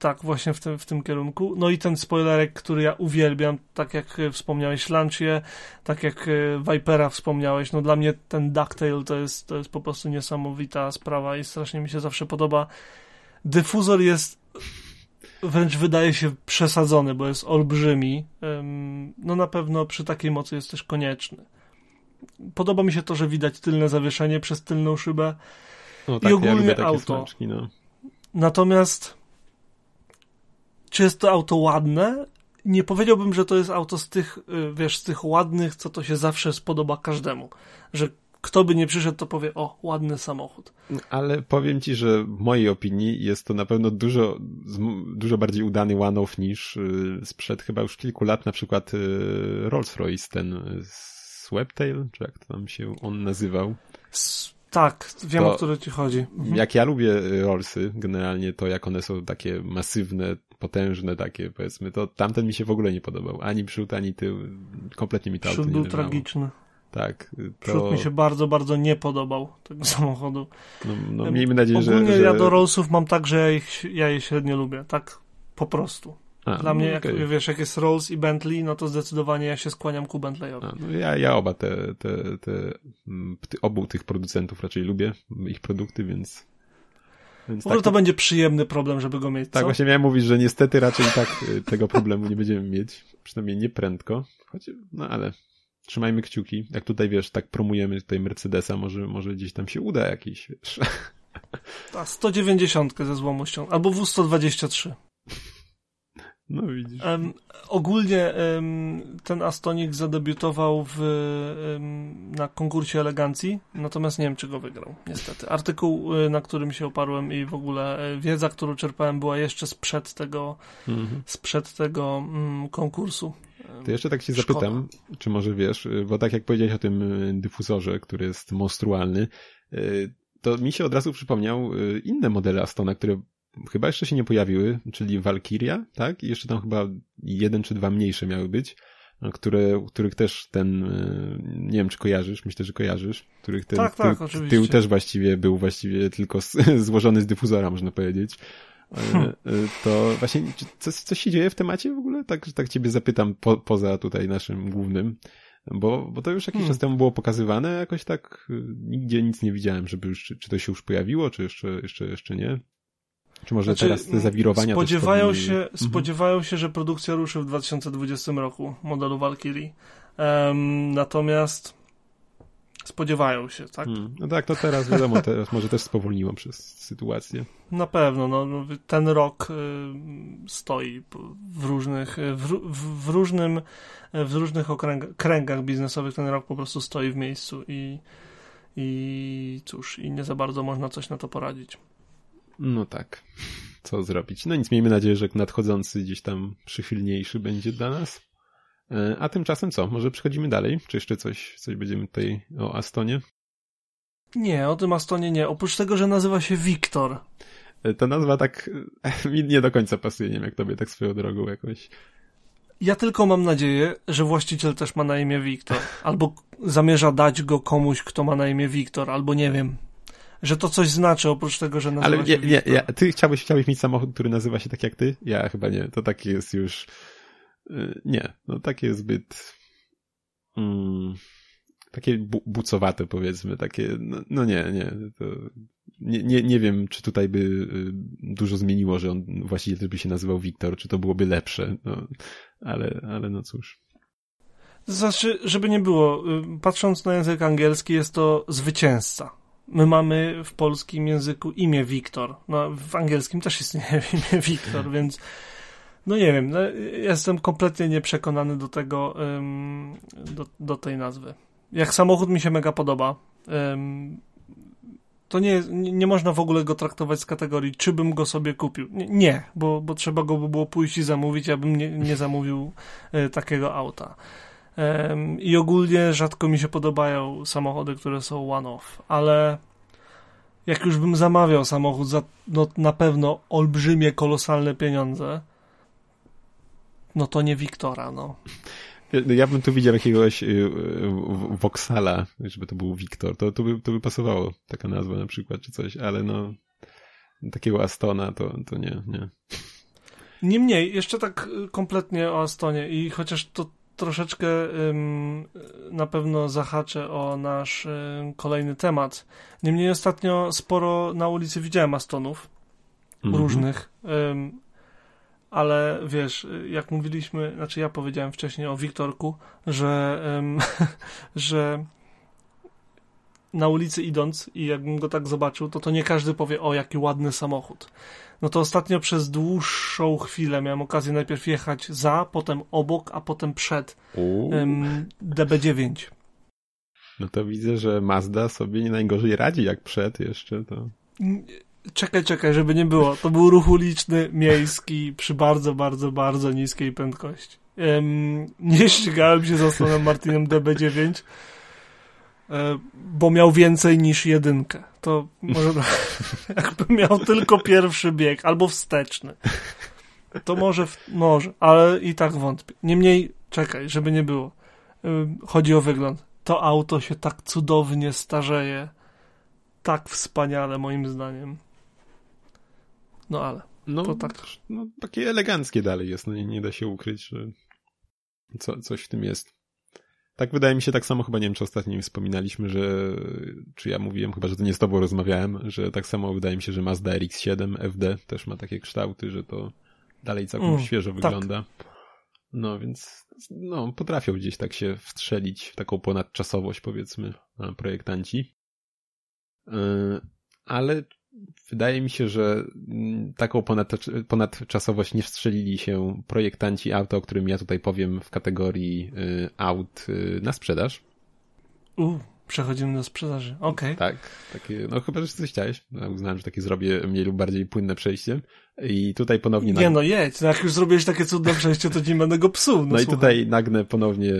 Tak, właśnie w tym kierunku. No i ten spoilerek, który ja uwielbiam, tak jak wspomniałeś, Lancia, tak jak Vipera wspomniałeś, no dla mnie ten Ducktail to jest po prostu niesamowita sprawa i strasznie mi się zawsze podoba. Dyfuzor jest, wręcz wydaje się przesadzony, bo jest olbrzymi. No na pewno przy takiej mocy jest też konieczny. Podoba mi się to, że widać tylne zawieszenie przez tylną szybę. No tak, i ogólnie ja lubię takie auto. Smaczki, no. Natomiast czy jest to auto ładne? Nie powiedziałbym, że to jest auto z tych, wiesz, z tych ładnych, co to się zawsze spodoba każdemu. Że kto by nie przyszedł, to powie, o, ładny samochód. Ale powiem ci, że w mojej opinii jest to na pewno dużo bardziej udany one-off niż sprzed chyba już kilku lat, na przykład Rolls-Royce, ten Sweptail, czy jak to tam się on nazywał. Tak, wiem, o które ci chodzi. Jak ja lubię Rollsy, generalnie to jak one są takie masywne, potężne takie, powiedzmy, to tamten mi się w ogóle nie podobał. Ani przód, ani tył. Kompletnie mi to auto nie bywało. Przód był tragiczny. Tak. Przód mi się bardzo, bardzo nie podobał tego samochodu. No miejmy nadzieję, że... Ogólnie ja do Rollsów mam tak, że ja je średnio lubię. Tak po prostu. Dla mnie, okay. jak jest Rolls i Bentley, no to zdecydowanie ja się skłaniam ku Bentleyowi. Ja oba obu tych producentów raczej lubię, ich produkty, więc może tak, to będzie przyjemny problem, żeby go mieć, tak, co? Właśnie miałem mówić, że niestety raczej tak tego problemu nie będziemy mieć, przynajmniej nie prędko, choć, no ale trzymajmy kciuki. Jak tutaj, wiesz, tak promujemy tutaj Mercedesa, może gdzieś tam się uda jakiś, wiesz. Ta 190 ze złomu ściągną, albo W123. No widzisz. Ogólnie ten Astonik zadebiutował na konkursie elegancji, natomiast nie wiem, czy go wygrał, niestety. Artykuł, na którym się oparłem i w ogóle wiedza, którą czerpałem, była jeszcze sprzed tego konkursu. To jeszcze tak się zapytam, czy może wiesz, bo tak jak powiedziałeś o tym dyfuzorze, który jest monstrualny, to mi się od razu przypomniał inne modele Astona, które chyba jeszcze się nie pojawiły, czyli Valkyria, tak? I jeszcze tam chyba 1 czy 2 mniejsze miały być, których też ten, nie wiem, czy kojarzysz, myślę, że kojarzysz, których ten tak, oczywiście. Tył też był tylko złożony z dyfuzora, można powiedzieć. To właśnie, coś się dzieje w temacie w ogóle? Tak ciebie zapytam poza tutaj naszym głównym, bo to już jakiś czas temu było pokazywane, jakoś tak nigdzie nic nie widziałem, żeby już, czy to się już pojawiło, czy jeszcze nie. Czy może teraz te zawirowania... Spodziewają się, że produkcja ruszy w 2020 roku modelu Valkyrie. Natomiast spodziewają się, tak? No tak, to teraz wiadomo, teraz może też spowolniło przez sytuację. Na pewno, no, ten rok stoi w różnych kręgach biznesowych, ten rok po prostu stoi w miejscu i cóż, i nie za bardzo można coś na to poradzić. No tak, co zrobić? No nic, miejmy nadzieję, że nadchodzący gdzieś tam przychylniejszy będzie dla nas. A tymczasem co? Może przechodzimy dalej? Czy jeszcze coś będziemy tutaj o Astonie? Nie, o tym Astonie nie. Oprócz tego, że nazywa się Wiktor. Ta nazwa tak mi nie do końca pasuje, nie wiem jak tobie, tak swoją drogą jakoś. Ja tylko mam nadzieję, że właściciel też ma na imię Wiktor. Albo zamierza dać go komuś, kto ma na imię Wiktor, albo nie wiem. Że to coś znaczy, oprócz tego, że nazywa się Wiktor. Ale ty chciałbyś mieć samochód, który nazywa się tak jak ty? Ja chyba nie. To taki jest już... Nie. No taki jest zbyt... takie bucowate, powiedzmy, takie, nie wiem, czy tutaj by dużo zmieniło, że on właściwie też by się nazywał Wiktor, czy to byłoby lepsze, no, ale no cóż. Znaczy, żeby nie było, patrząc na język angielski, jest to zwycięzca. My mamy w polskim języku imię Wiktor, no w angielskim też istnieje imię Wiktor, więc no nie wiem, jestem kompletnie nieprzekonany do tego, do tej nazwy. Jak samochód mi się mega podoba, to nie można w ogóle go traktować z kategorii, czy bym go sobie kupił. Nie, bo trzeba go by było pójść i zamówić, ja bym nie zamówił takiego auta. I ogólnie rzadko mi się podobają samochody, które są one-off, ale jak już bym zamawiał samochód za na pewno olbrzymie, kolosalne pieniądze, no to nie Wiktora, no. Ja bym tu widział jakiegoś Voxala, żeby to był Wiktor, to by pasowało, taka nazwa na przykład, czy coś, ale no takiego Astona to nie. Niemniej, jeszcze tak kompletnie o Astonie i chociaż to troszeczkę na pewno zahaczę o nasz kolejny temat. Niemniej ostatnio sporo na ulicy widziałem Astonów różnych, ale wiesz, jak mówiliśmy, znaczy ja powiedziałem wcześniej o Wiktorku, że na ulicy idąc i jakbym go tak zobaczył, to nie każdy powie, o jaki ładny samochód. No to ostatnio przez dłuższą chwilę miałem okazję najpierw jechać za, potem obok, a potem przed DB9. No to widzę, że Mazda sobie nie najgorzej radzi jak przed jeszcze. To. Czekaj, żeby nie było. To był ruch uliczny, miejski, przy bardzo, bardzo, bardzo niskiej prędkości. Nie ścigałem się z Astonem Martinem DB9, bo miał więcej niż jedynkę. To może jakby miał tylko pierwszy bieg, albo wsteczny. To może, ale i tak wątpię. Niemniej, czekaj, żeby nie było. Chodzi o wygląd. To auto się tak cudownie starzeje. Tak wspaniale, moim zdaniem. No ale, to tak. No, takie eleganckie dalej jest. No, nie da się ukryć, że coś w tym jest. Tak wydaje mi się, tak samo chyba, nie wiem, czy ostatnio wspominaliśmy, czy ja mówiłem, chyba, że to nie z tobą rozmawiałem, że tak samo wydaje mi się, że Mazda RX-7 FD też ma takie kształty, że to dalej całkiem świeżo wygląda. No więc potrafią gdzieś tak się wstrzelić w taką ponadczasowość, powiedzmy, projektanci. Ale wydaje mi się, że taką ponadczasowość nie wstrzelili się projektanci auta, o którym ja tutaj powiem w kategorii aut na sprzedaż. Przechodzimy do sprzedaży, okej. Tak, takie, no chyba, że coś chciałeś. Ja uznałem, że takie zrobię mniej lub bardziej płynne przejście. I tutaj ponownie... jedź, jak już zrobiłeś takie cudne przejście, to nie będę go psuł. No i tutaj nagnę ponownie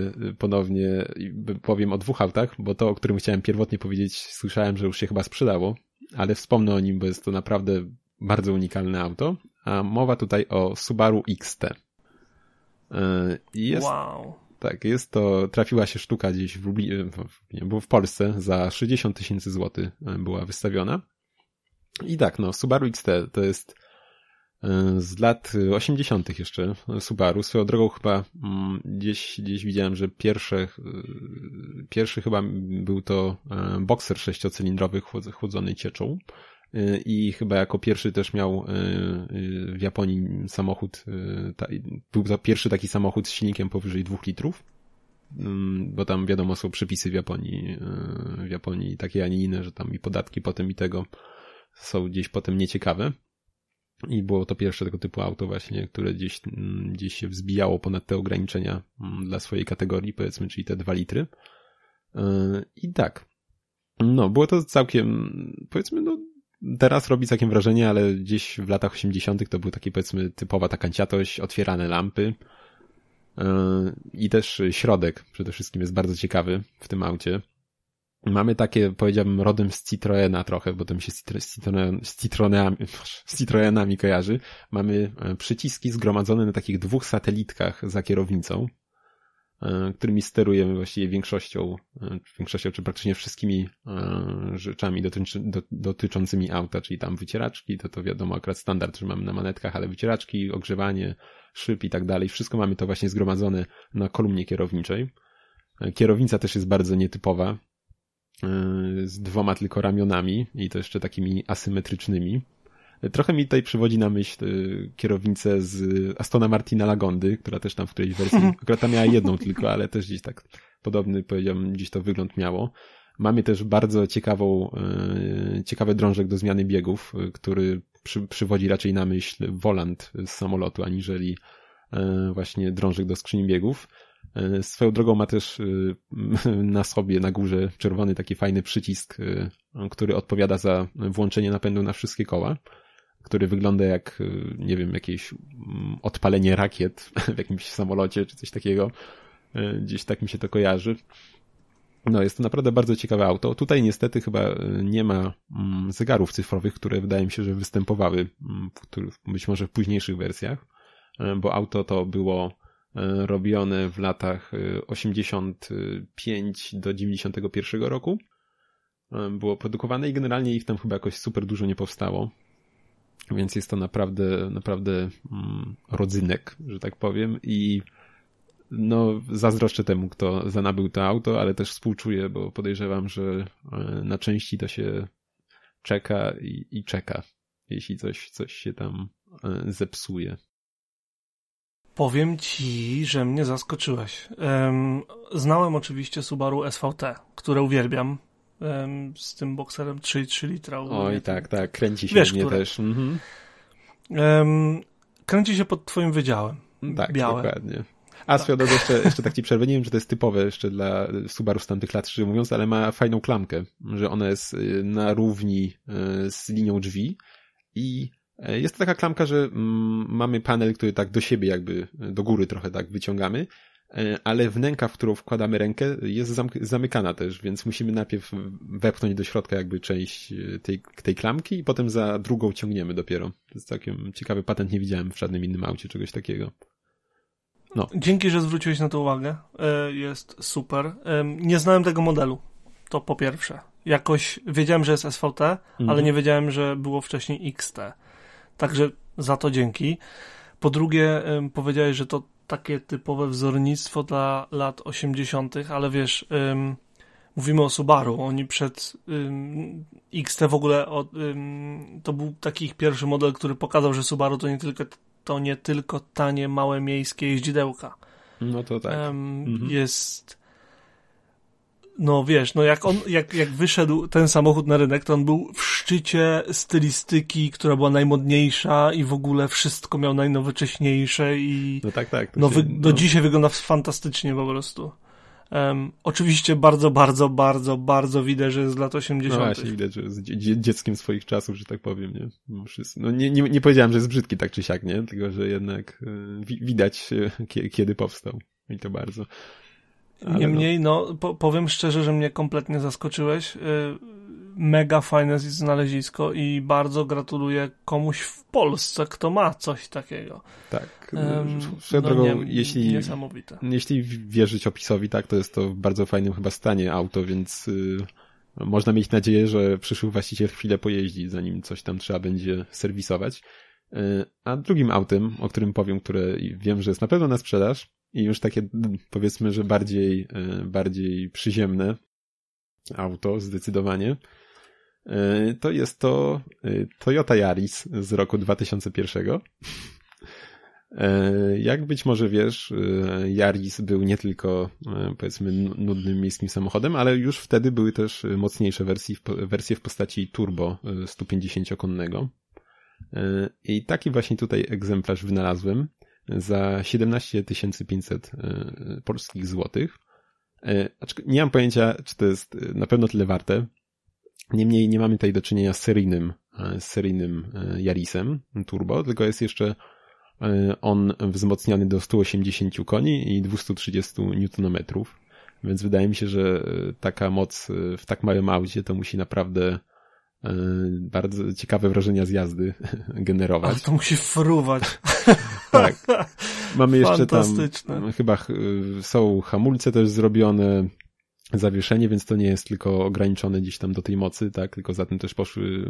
powiem o dwóch autach, bo to, o którym chciałem pierwotnie powiedzieć, słyszałem, że już się chyba sprzedało, ale wspomnę o nim, bo jest to naprawdę bardzo unikalne auto, a mowa tutaj o Subaru XT. Wow. Tak, trafiła się sztuka gdzieś w Polsce za 60 000 złotych była wystawiona. I tak, Subaru XT to jest z lat 80. jeszcze Subaru. Swoją drogą chyba gdzieś widziałem, że pierwszy chyba był to bokser 6-cylindrowy chłodzony cieczą. I chyba jako pierwszy też miał w Japonii samochód, był to pierwszy taki samochód z silnikiem powyżej 2 litrów, bo tam wiadomo są przepisy w Japonii takie, a nie inne, że tam i podatki potem i tego są gdzieś potem nieciekawe i było to pierwsze tego typu auto właśnie, które gdzieś się wzbijało ponad te ograniczenia dla swojej kategorii, powiedzmy, czyli te 2 litry i tak, było to całkiem, powiedzmy, teraz robi całkiem wrażenie, ale gdzieś w latach 80. to był taki, powiedzmy, typowa ta kanciatość, otwierane lampy i też środek przede wszystkim jest bardzo ciekawy w tym aucie. Mamy takie, powiedziałbym, rodem z Citroena trochę, bo to mi się z Citroenami kojarzy. Mamy przyciski zgromadzone na takich 2 satelitkach za kierownicą, którymi sterujemy właściwie większością czy praktycznie wszystkimi rzeczami dotyczącymi auta, czyli tam wycieraczki, to wiadomo akurat standard, że mamy na manetkach, ale wycieraczki, ogrzewanie, szyb i tak dalej, wszystko mamy to właśnie zgromadzone na kolumnie kierowniczej. Kierownica też jest bardzo nietypowa, z dwoma tylko ramionami i to jeszcze takimi asymetrycznymi. Trochę mi tutaj przywodzi na myśl kierownicę z Astona Martina Lagondy, która też tam w którejś wersji, akurat tam miała jedną tylko, ale też gdzieś tak podobny, powiedziałbym, gdzieś to wygląd miało. Mamy też bardzo ciekawy drążek do zmiany biegów, który przywodzi raczej na myśl wolant z samolotu, aniżeli właśnie drążek do skrzyni biegów. Swoją drogą ma też na sobie, na górze czerwony taki fajny przycisk, który odpowiada za włączenie napędu na wszystkie koła, który wygląda jak, nie wiem, jakieś odpalenie rakiet w jakimś samolocie czy coś takiego. Gdzieś tak mi się to kojarzy. No, jest to naprawdę bardzo ciekawe auto. Tutaj niestety chyba nie ma zegarów cyfrowych, które wydaje mi się, że występowały być może w późniejszych wersjach, bo auto to było robione w latach 85 do 91 roku. Było produkowane i generalnie ich tam chyba jakoś super dużo nie powstało. Więc jest to naprawdę rodzynek, że tak powiem, i no, zazdroszczę temu, kto zanabył to auto, ale też współczuję, bo podejrzewam, że na części to się czeka i czeka, jeśli coś się tam zepsuje. Powiem ci, że mnie zaskoczyłeś. Znałem oczywiście Subaru SVT, które uwielbiam, z tym bokserem 3,3 litra. Oj, tak, kręci się mnie też. Mhm. Kręci się pod twoim wydziałem. Tak, białe. Dokładnie. A tak. Swoją jeszcze tak ci przerwę, nie wiem, czy to jest typowe jeszcze dla Subaru z tamtych lat, szczerze mówiąc, ale ma fajną klamkę, że ona jest na równi z linią drzwi i jest to taka klamka, że mamy panel, który tak do siebie jakby do góry trochę tak wyciągamy, ale wnęka, w którą wkładamy rękę, jest zamykana też, więc musimy najpierw wepchnąć do środka jakby część tej klamki i potem za drugą ciągniemy dopiero. To jest całkiem ciekawy patent, nie widziałem w żadnym innym aucie czegoś takiego. No. Dzięki, że zwróciłeś na to uwagę. Jest super. Nie znałem tego modelu. To po pierwsze. Jakoś wiedziałem, że jest SVT, ale nie wiedziałem, że było wcześniej XT. Także za to dzięki. Po drugie, powiedziałeś, że to takie typowe wzornictwo dla lat 80., ale wiesz, mówimy o Subaru. Oni przed XT w ogóle to był taki ich pierwszy model, który pokazał, że Subaru to nie tylko tanie, małe, miejskie jeździdełka. No to tak. Jest, no wiesz, no jak wyszedł ten samochód na rynek, to on był w szczycie stylistyki, która była najmodniejsza i w ogóle wszystko miał najnowocześniejsze i no tak. Do dzisiaj wygląda fantastycznie po prostu. Oczywiście bardzo widać, że jest z lat 80. No właśnie, widać, że jest dzieckiem swoich czasów, że tak powiem, nie? No nie powiedziałem, że jest brzydki tak czy siak, nie? Tylko, że jednak widać, kiedy powstał. I to bardzo. Ale niemniej, powiem szczerze, że mnie kompletnie zaskoczyłeś. Mega fajne znalezisko i bardzo gratuluję komuś w Polsce, kto ma coś takiego. Tak. Swoją drogą, jeśli wierzyć opisowi, tak, to jest to w bardzo fajnym chyba stanie auto, więc można mieć nadzieję, że przyszły właściciel chwilę pojeździ, zanim coś tam trzeba będzie serwisować. A drugim autem, o którym powiem, które wiem, że jest na pewno na sprzedaż i już takie, powiedzmy, że bardziej przyziemne auto zdecydowanie, to jest to Toyota Yaris z roku 2001. Jak być może wiesz, Yaris był nie tylko, powiedzmy, nudnym miejskim samochodem, ale już wtedy były też mocniejsze wersje w postaci turbo 150-konnego. I taki właśnie tutaj egzemplarz wynalazłem za 17 500 polskich złotych. Nie mam pojęcia, czy to jest na pewno tyle warte. Niemniej nie mamy tutaj do czynienia z seryjnym Yarisem turbo, tylko jest jeszcze on wzmocniony do 180 koni i 230 Nm, więc wydaje mi się, że taka moc w tak małym aucie to musi naprawdę bardzo ciekawe wrażenia z jazdy generować. Ale to musi fruwać. Tak. Mamy jeszcze tam, chyba są hamulce też zrobione, zawieszenie, więc to nie jest tylko ograniczone gdzieś tam do tej mocy, tak? Tylko za tym też poszły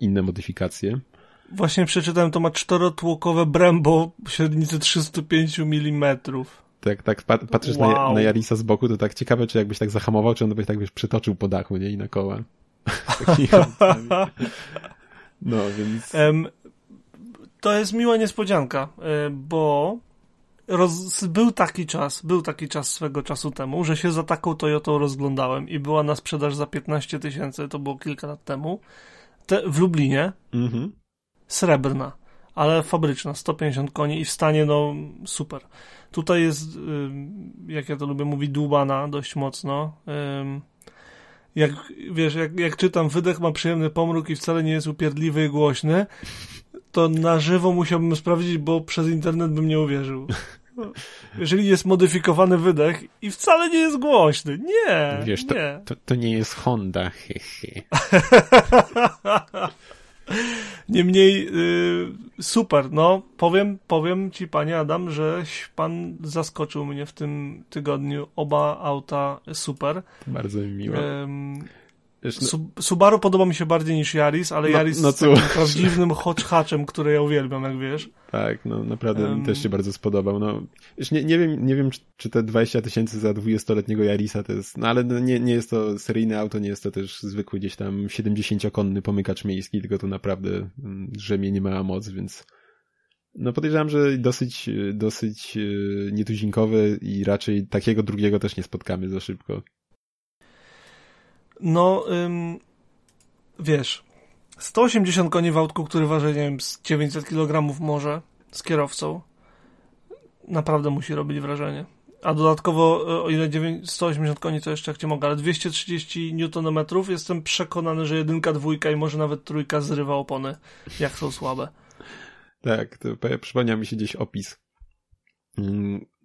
inne modyfikacje. Właśnie przeczytałem, to ma czterotłokowe Brembo średnicy 305 mm. tak patrzysz na Yarisa z boku, to tak ciekawe, czy jakbyś tak zahamował, czy on by tak, wiesz, przytoczył po dachu, nie? I na koła. No, więc... To jest miła niespodzianka, bo był taki czas swego czasu temu, że się za taką Toyotą rozglądałem i była na sprzedaż za 15 000, to było kilka lat temu, w Lublinie, srebrna, ale fabryczna, 150 koni i w stanie, no, super. Tutaj jest, jak ja to lubię mówić, dłubana dość mocno. Jak, wiesz, jak czytam, wydech ma przyjemny pomruk i wcale nie jest upierdliwy i głośny, to na żywo musiałbym sprawdzić, bo przez internet bym nie uwierzył. Jeżeli jest modyfikowany wydech i wcale nie jest głośny. Nie, wiesz, nie. To nie jest Honda. Niemniej super. No, powiem ci, panie Adam, żeś pan zaskoczył mnie w tym tygodniu. Oba auta super. Bardzo mi miło. Subaru podoba mi się bardziej niż Yaris, ale Yaris jest takim prawdziwym hatch-hatchem, który ja uwielbiam, jak wiesz. Tak, no naprawdę mi też się bardzo spodobał. No, już nie wiem, czy te 20 000 za 20-letniego Yarisa to jest, no ale nie jest to seryjne auto, nie jest to też zwykły gdzieś tam 70-konny pomykacz miejski, tylko to naprawdę rzemie nie ma moc, więc no podejrzewam, że dosyć nietuzinkowy i raczej takiego drugiego też nie spotkamy za szybko. No, wiesz, 180 koni w autku, który waży, nie wiem, z 900 kg może, z kierowcą, naprawdę musi robić wrażenie. A dodatkowo, o ile 180 koni, to jeszcze jak cię mogę, ale 230 Nm, jestem przekonany, że 1, 2 i może nawet 3 zrywa opony, jak są słabe. Tak, to przypomniał mi się gdzieś opis.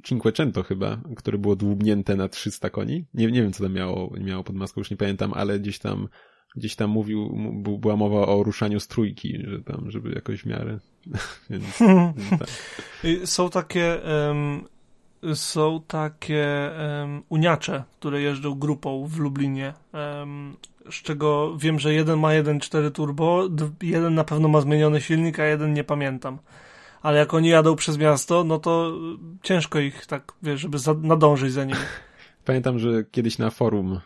Cinquecento chyba, które było dłubnięte na 300 koni. Nie wiem, co tam miało pod maską, już nie pamiętam, ale gdzieś tam mówił, była mowa o ruszaniu z trójki, że tam, żeby jakoś w miarę. Więc, tak. Są takie uniacze, które jeżdżą grupą w Lublinie, z czego wiem, że jeden ma 1.4 turbo, jeden na pewno ma zmieniony silnik, a jeden nie pamiętam. Ale jak oni jadą przez miasto, no to ciężko ich tak, wiesz, żeby nadążyć za nimi. Pamiętam, że kiedyś na forum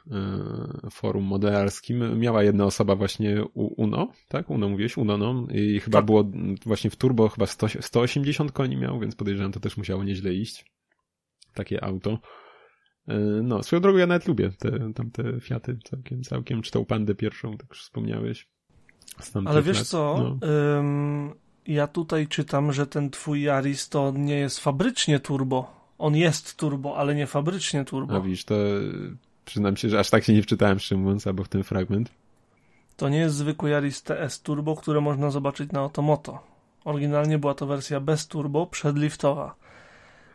modelarskim miała jedna osoba właśnie Uno, tak? Uno mówiłeś? Uno, no. I chyba tak. Było właśnie w turbo, chyba 180 koni miał, więc podejrzewam, to też musiało nieźle iść. Takie auto. No, swoją drogą ja nawet lubię tamte Fiaty całkiem, czy tą Pandę pierwszą, tak już wspomniałeś. Ale wiesz lat, co? No. Ja tutaj czytam, że ten twój Yaris to nie jest fabrycznie turbo. On jest turbo, ale nie fabrycznie turbo. A widzisz, to przyznam się, że aż tak się nie wczytałem, szczerze mówiąc, albo w ten fragment. To nie jest zwykły Yaris TS turbo, które można zobaczyć na Otomoto. Oryginalnie była to wersja bez turbo, przedliftowa.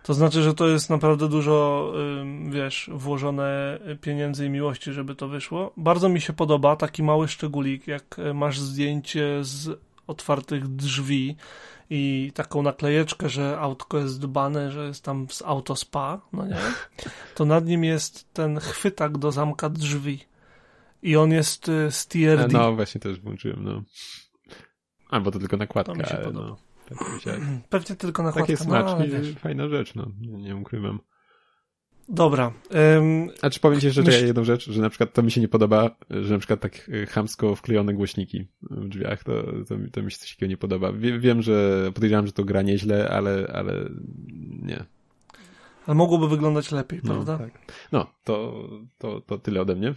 To znaczy, że to jest naprawdę dużo, wiesz, włożone pieniędzy i miłości, żeby to wyszło. Bardzo mi się podoba taki mały szczególik, jak masz zdjęcie z otwartych drzwi i taką naklejeczkę, że autko jest dbane, że jest tam z auto spa, no nie? To nad nim jest ten chwytak do zamka drzwi i on jest z TRD. No właśnie też włączyłem, no. A, bo to tylko nakładka. To mi się podoba. No, tak pewnie tylko nakładka. Takie smaczki, no, fajna rzecz, no. Nie ukrywam. Dobra. A czy powiem ci jeszcze jedną rzecz, że na przykład to mi się nie podoba, że na przykład tak chamsko wklejone głośniki w drzwiach, to mi się coś takiego nie podoba. Wiem, że podejrzewam, że to gra nieźle, ale nie. Ale mogłoby wyglądać lepiej, prawda? Tak. No, to tyle ode mnie.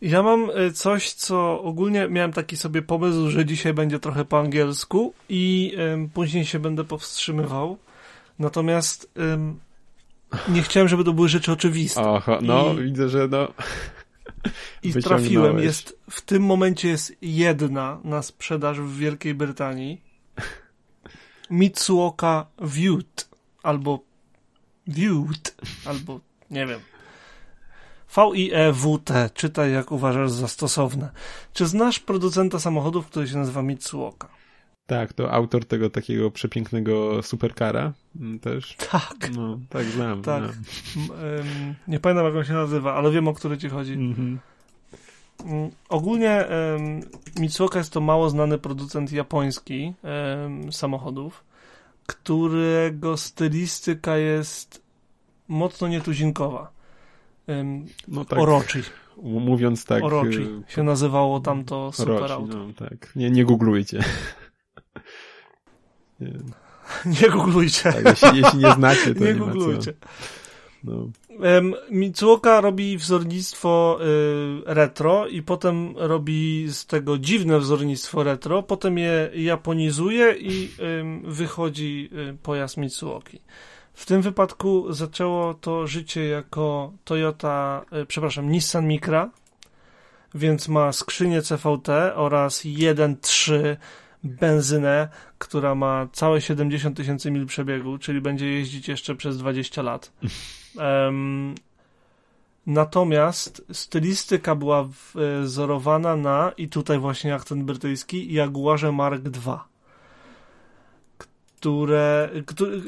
Ja mam coś, co ogólnie miałem taki sobie pomysł, że dzisiaj będzie trochę po angielsku i później się będę powstrzymywał. Natomiast... nie chciałem, żeby to były rzeczy oczywiste. Oho, no widzę, że no. I trafiłem. W tym momencie jest jedna na sprzedaż w Wielkiej Brytanii. Mitsuoka Viewed, albo nie wiem. VIEWT, czytaj jak uważasz za stosowne. Czy znasz producenta samochodów, który się nazywa Mitsuoka? Tak, to autor tego takiego przepięknego superkara też. Tak. No, tak znam. Tak. No. Nie pamiętam, jak on się nazywa, ale wiem, o który ci chodzi. Mm-hmm. Ogólnie Mitsuoka jest to mało znany producent japoński samochodów, którego stylistyka jest mocno nietuzinkowa. No tak, Orochi. Mówiąc tak. Orochi się nazywało tamto super auto. No, tak. Nie googlujcie. Nie googlujcie. Tak, jeśli nie znacie, to nie googlujcie. No. Mitsuoka robi wzornictwo retro i potem robi z tego dziwne wzornictwo retro, potem je japonizuje i wychodzi pojazd Mitsuoki. W tym wypadku zaczęło to życie jako Nissan Micra, więc ma skrzynię CVT oraz 1.3 benzynę, która ma całe 70 tysięcy mil przebiegu, czyli będzie jeździć jeszcze przez 20 lat. Natomiast stylistyka była wzorowana na, i tutaj właśnie akcent brytyjski, Jaguarze Mark II, które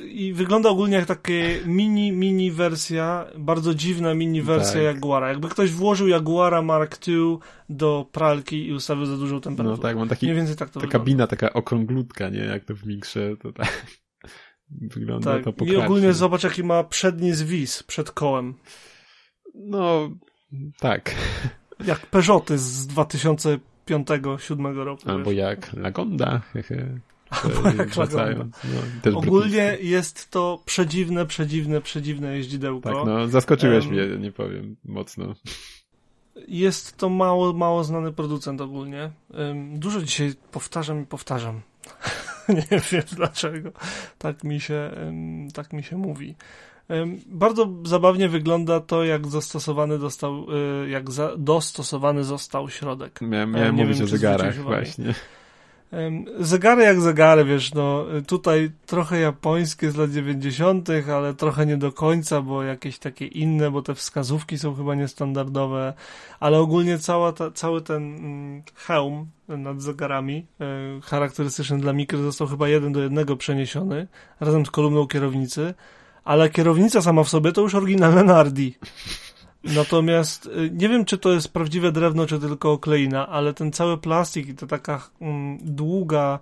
i wygląda ogólnie jak takie mini wersja, bardzo dziwna mini wersja tak. Jaguara. Jakby ktoś włożył Jaguara Mark II do pralki i ustawił za dużą temperaturę. No tak, mam taki, mniej więcej tak to ta kabina, taka okrąglutka, nie? Jak to w Mikrze, to tak wygląda tak. To pokracznie. I ogólnie zobacz, jaki ma przedni zwis przed kołem. No, tak. Jak Peugeoty z 2005-2007 roku. Albo wiesz? Jak Lagonda. No, ogólnie jest to przedziwne jeździdełko. Tak, no, zaskoczyłeś mnie, nie powiem, mocno. Jest to mało znany producent ogólnie. Dużo dzisiaj powtarzam. Nie wiem dlaczego. Tak mi się mówi. Bardzo zabawnie wygląda to, jak dostosowany został środek. Miałem mówić o zegarach właśnie. Zegary jak zegary, wiesz, no tutaj trochę japońskie z lat 90., ale trochę nie do końca, bo jakieś takie inne, bo te wskazówki są chyba niestandardowe, ale ogólnie cały ten hełm nad zegarami charakterystyczny dla Mikry został chyba 1:1 przeniesiony razem z kolumną kierownicy, ale kierownica sama w sobie to już oryginalne Nardi. Natomiast nie wiem, czy to jest prawdziwe drewno, czy tylko okleina, ale ten cały plastik i to taka długa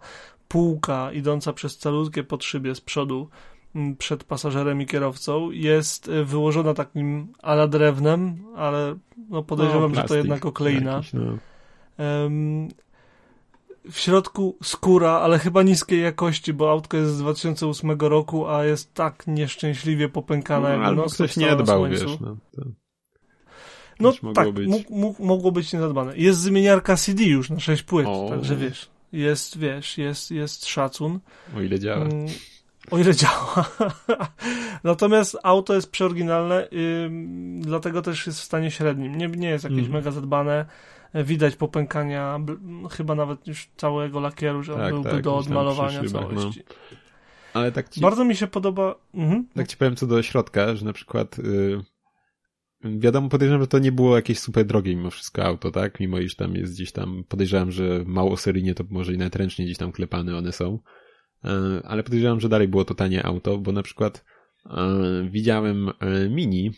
półka idąca przez calutkie podszybie z przodu przed pasażerem i kierowcą jest wyłożona takim ala drewnem, ale no podejrzewam, że to jednak okleina. Jakiś, no. W środku skóra, ale chyba niskiej jakości, bo autko jest z 2008 roku, a jest tak nieszczęśliwie popękana, no, jak nos ktoś nie dbał, wiesz, no, to... No mogło tak, być. Mogło być niezadbane. Jest zmieniarka CD już na 6 płyt, także wiesz, jest szacun. O ile działa. Natomiast auto jest przeoryginalne, dlatego też jest w stanie średnim. Nie jest jakieś mega zadbane, widać popękania, chyba nawet już całego lakieru, że on byłby do odmalowania całości. No. Ale tak ci, bardzo mi się podoba... Mhm. Tak ci powiem co do środka, że na przykład... Wiadomo, podejrzewam, że to nie było jakieś super drogie mimo wszystko auto, tak? Mimo iż tam jest gdzieś tam, podejrzewam, że mało seryjnie, to może i nawet ręcznie gdzieś tam klepane one są. Ale podejrzewam, że dalej było to tanie auto, bo na przykład widziałem mini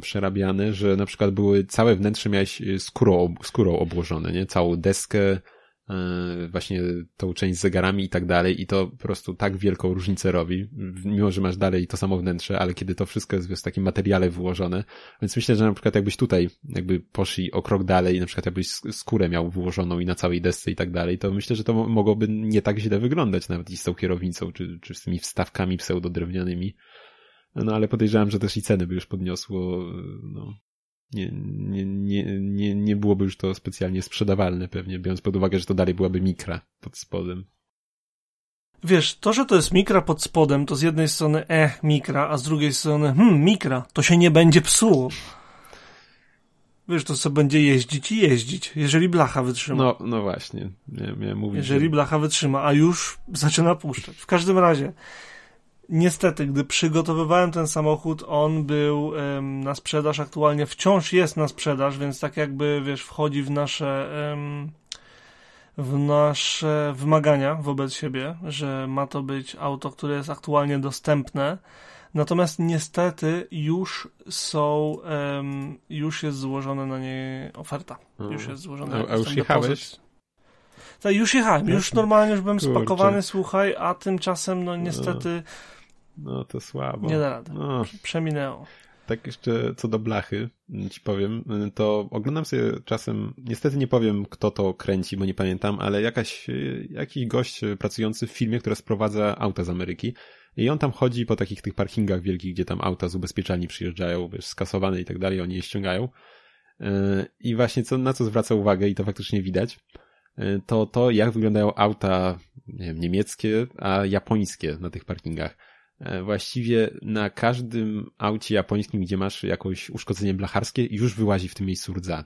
przerabiane, że na przykład były całe wnętrze miałeś skórą obłożone, nie? Całą deskę, właśnie tą część z zegarami i tak dalej i to po prostu tak wielką różnicę robi, mimo że masz dalej to samo wnętrze, ale kiedy to wszystko jest w takim materiale wyłożone, więc myślę, że na przykład jakbyś tutaj jakby poszli o krok dalej, na przykład jakbyś skórę miał wyłożoną i na całej desce i tak dalej, to myślę, że to mogłoby nie tak źle wyglądać nawet i z tą kierownicą, czy z tymi wstawkami pseudodrewnianymi, no ale podejrzewam, że też i ceny by już podniosło, no. Nie byłoby już to specjalnie sprzedawalne pewnie, biorąc pod uwagę, że to dalej byłaby Micra pod spodem. Wiesz, to, że to jest Micra pod spodem, to z jednej strony Micra, a z drugiej strony Micra, to się nie będzie psuło. Wiesz, to co będzie jeździć, jeżeli blacha wytrzyma. No właśnie. Jeżeli blacha wytrzyma, a już zaczyna puszczać. W każdym razie niestety, gdy przygotowywałem ten samochód, on był na sprzedaż, aktualnie wciąż jest na sprzedaż, więc tak jakby, wiesz, wchodzi w nasze wymagania wobec siebie, że ma to być auto, które jest aktualnie dostępne. Natomiast niestety już jest złożona na nie oferta. Już jest złożona. A już jechałeś? Tak, już jechałem, już normalnie, już byłem spakowany, słuchaj, a tymczasem, no niestety... No to słabo. Nie da rady. No. Przeminęło. Tak jeszcze co do blachy ci powiem, to oglądam sobie czasem, niestety nie powiem kto to kręci, bo nie pamiętam, ale jakiś gość pracujący w firmie, która sprowadza auta z Ameryki i on tam chodzi po takich tych parkingach wielkich, gdzie tam auta z ubezpieczalni przyjeżdżają, wiesz, skasowane i tak dalej, oni je ściągają i właśnie na co zwraca uwagę i to faktycznie widać, to jak wyglądają auta, nie wiem, niemieckie, a japońskie na tych parkingach. Właściwie na każdym aucie japońskim, gdzie masz jakieś uszkodzenie blacharskie, już wyłazi w tym miejscu rdza.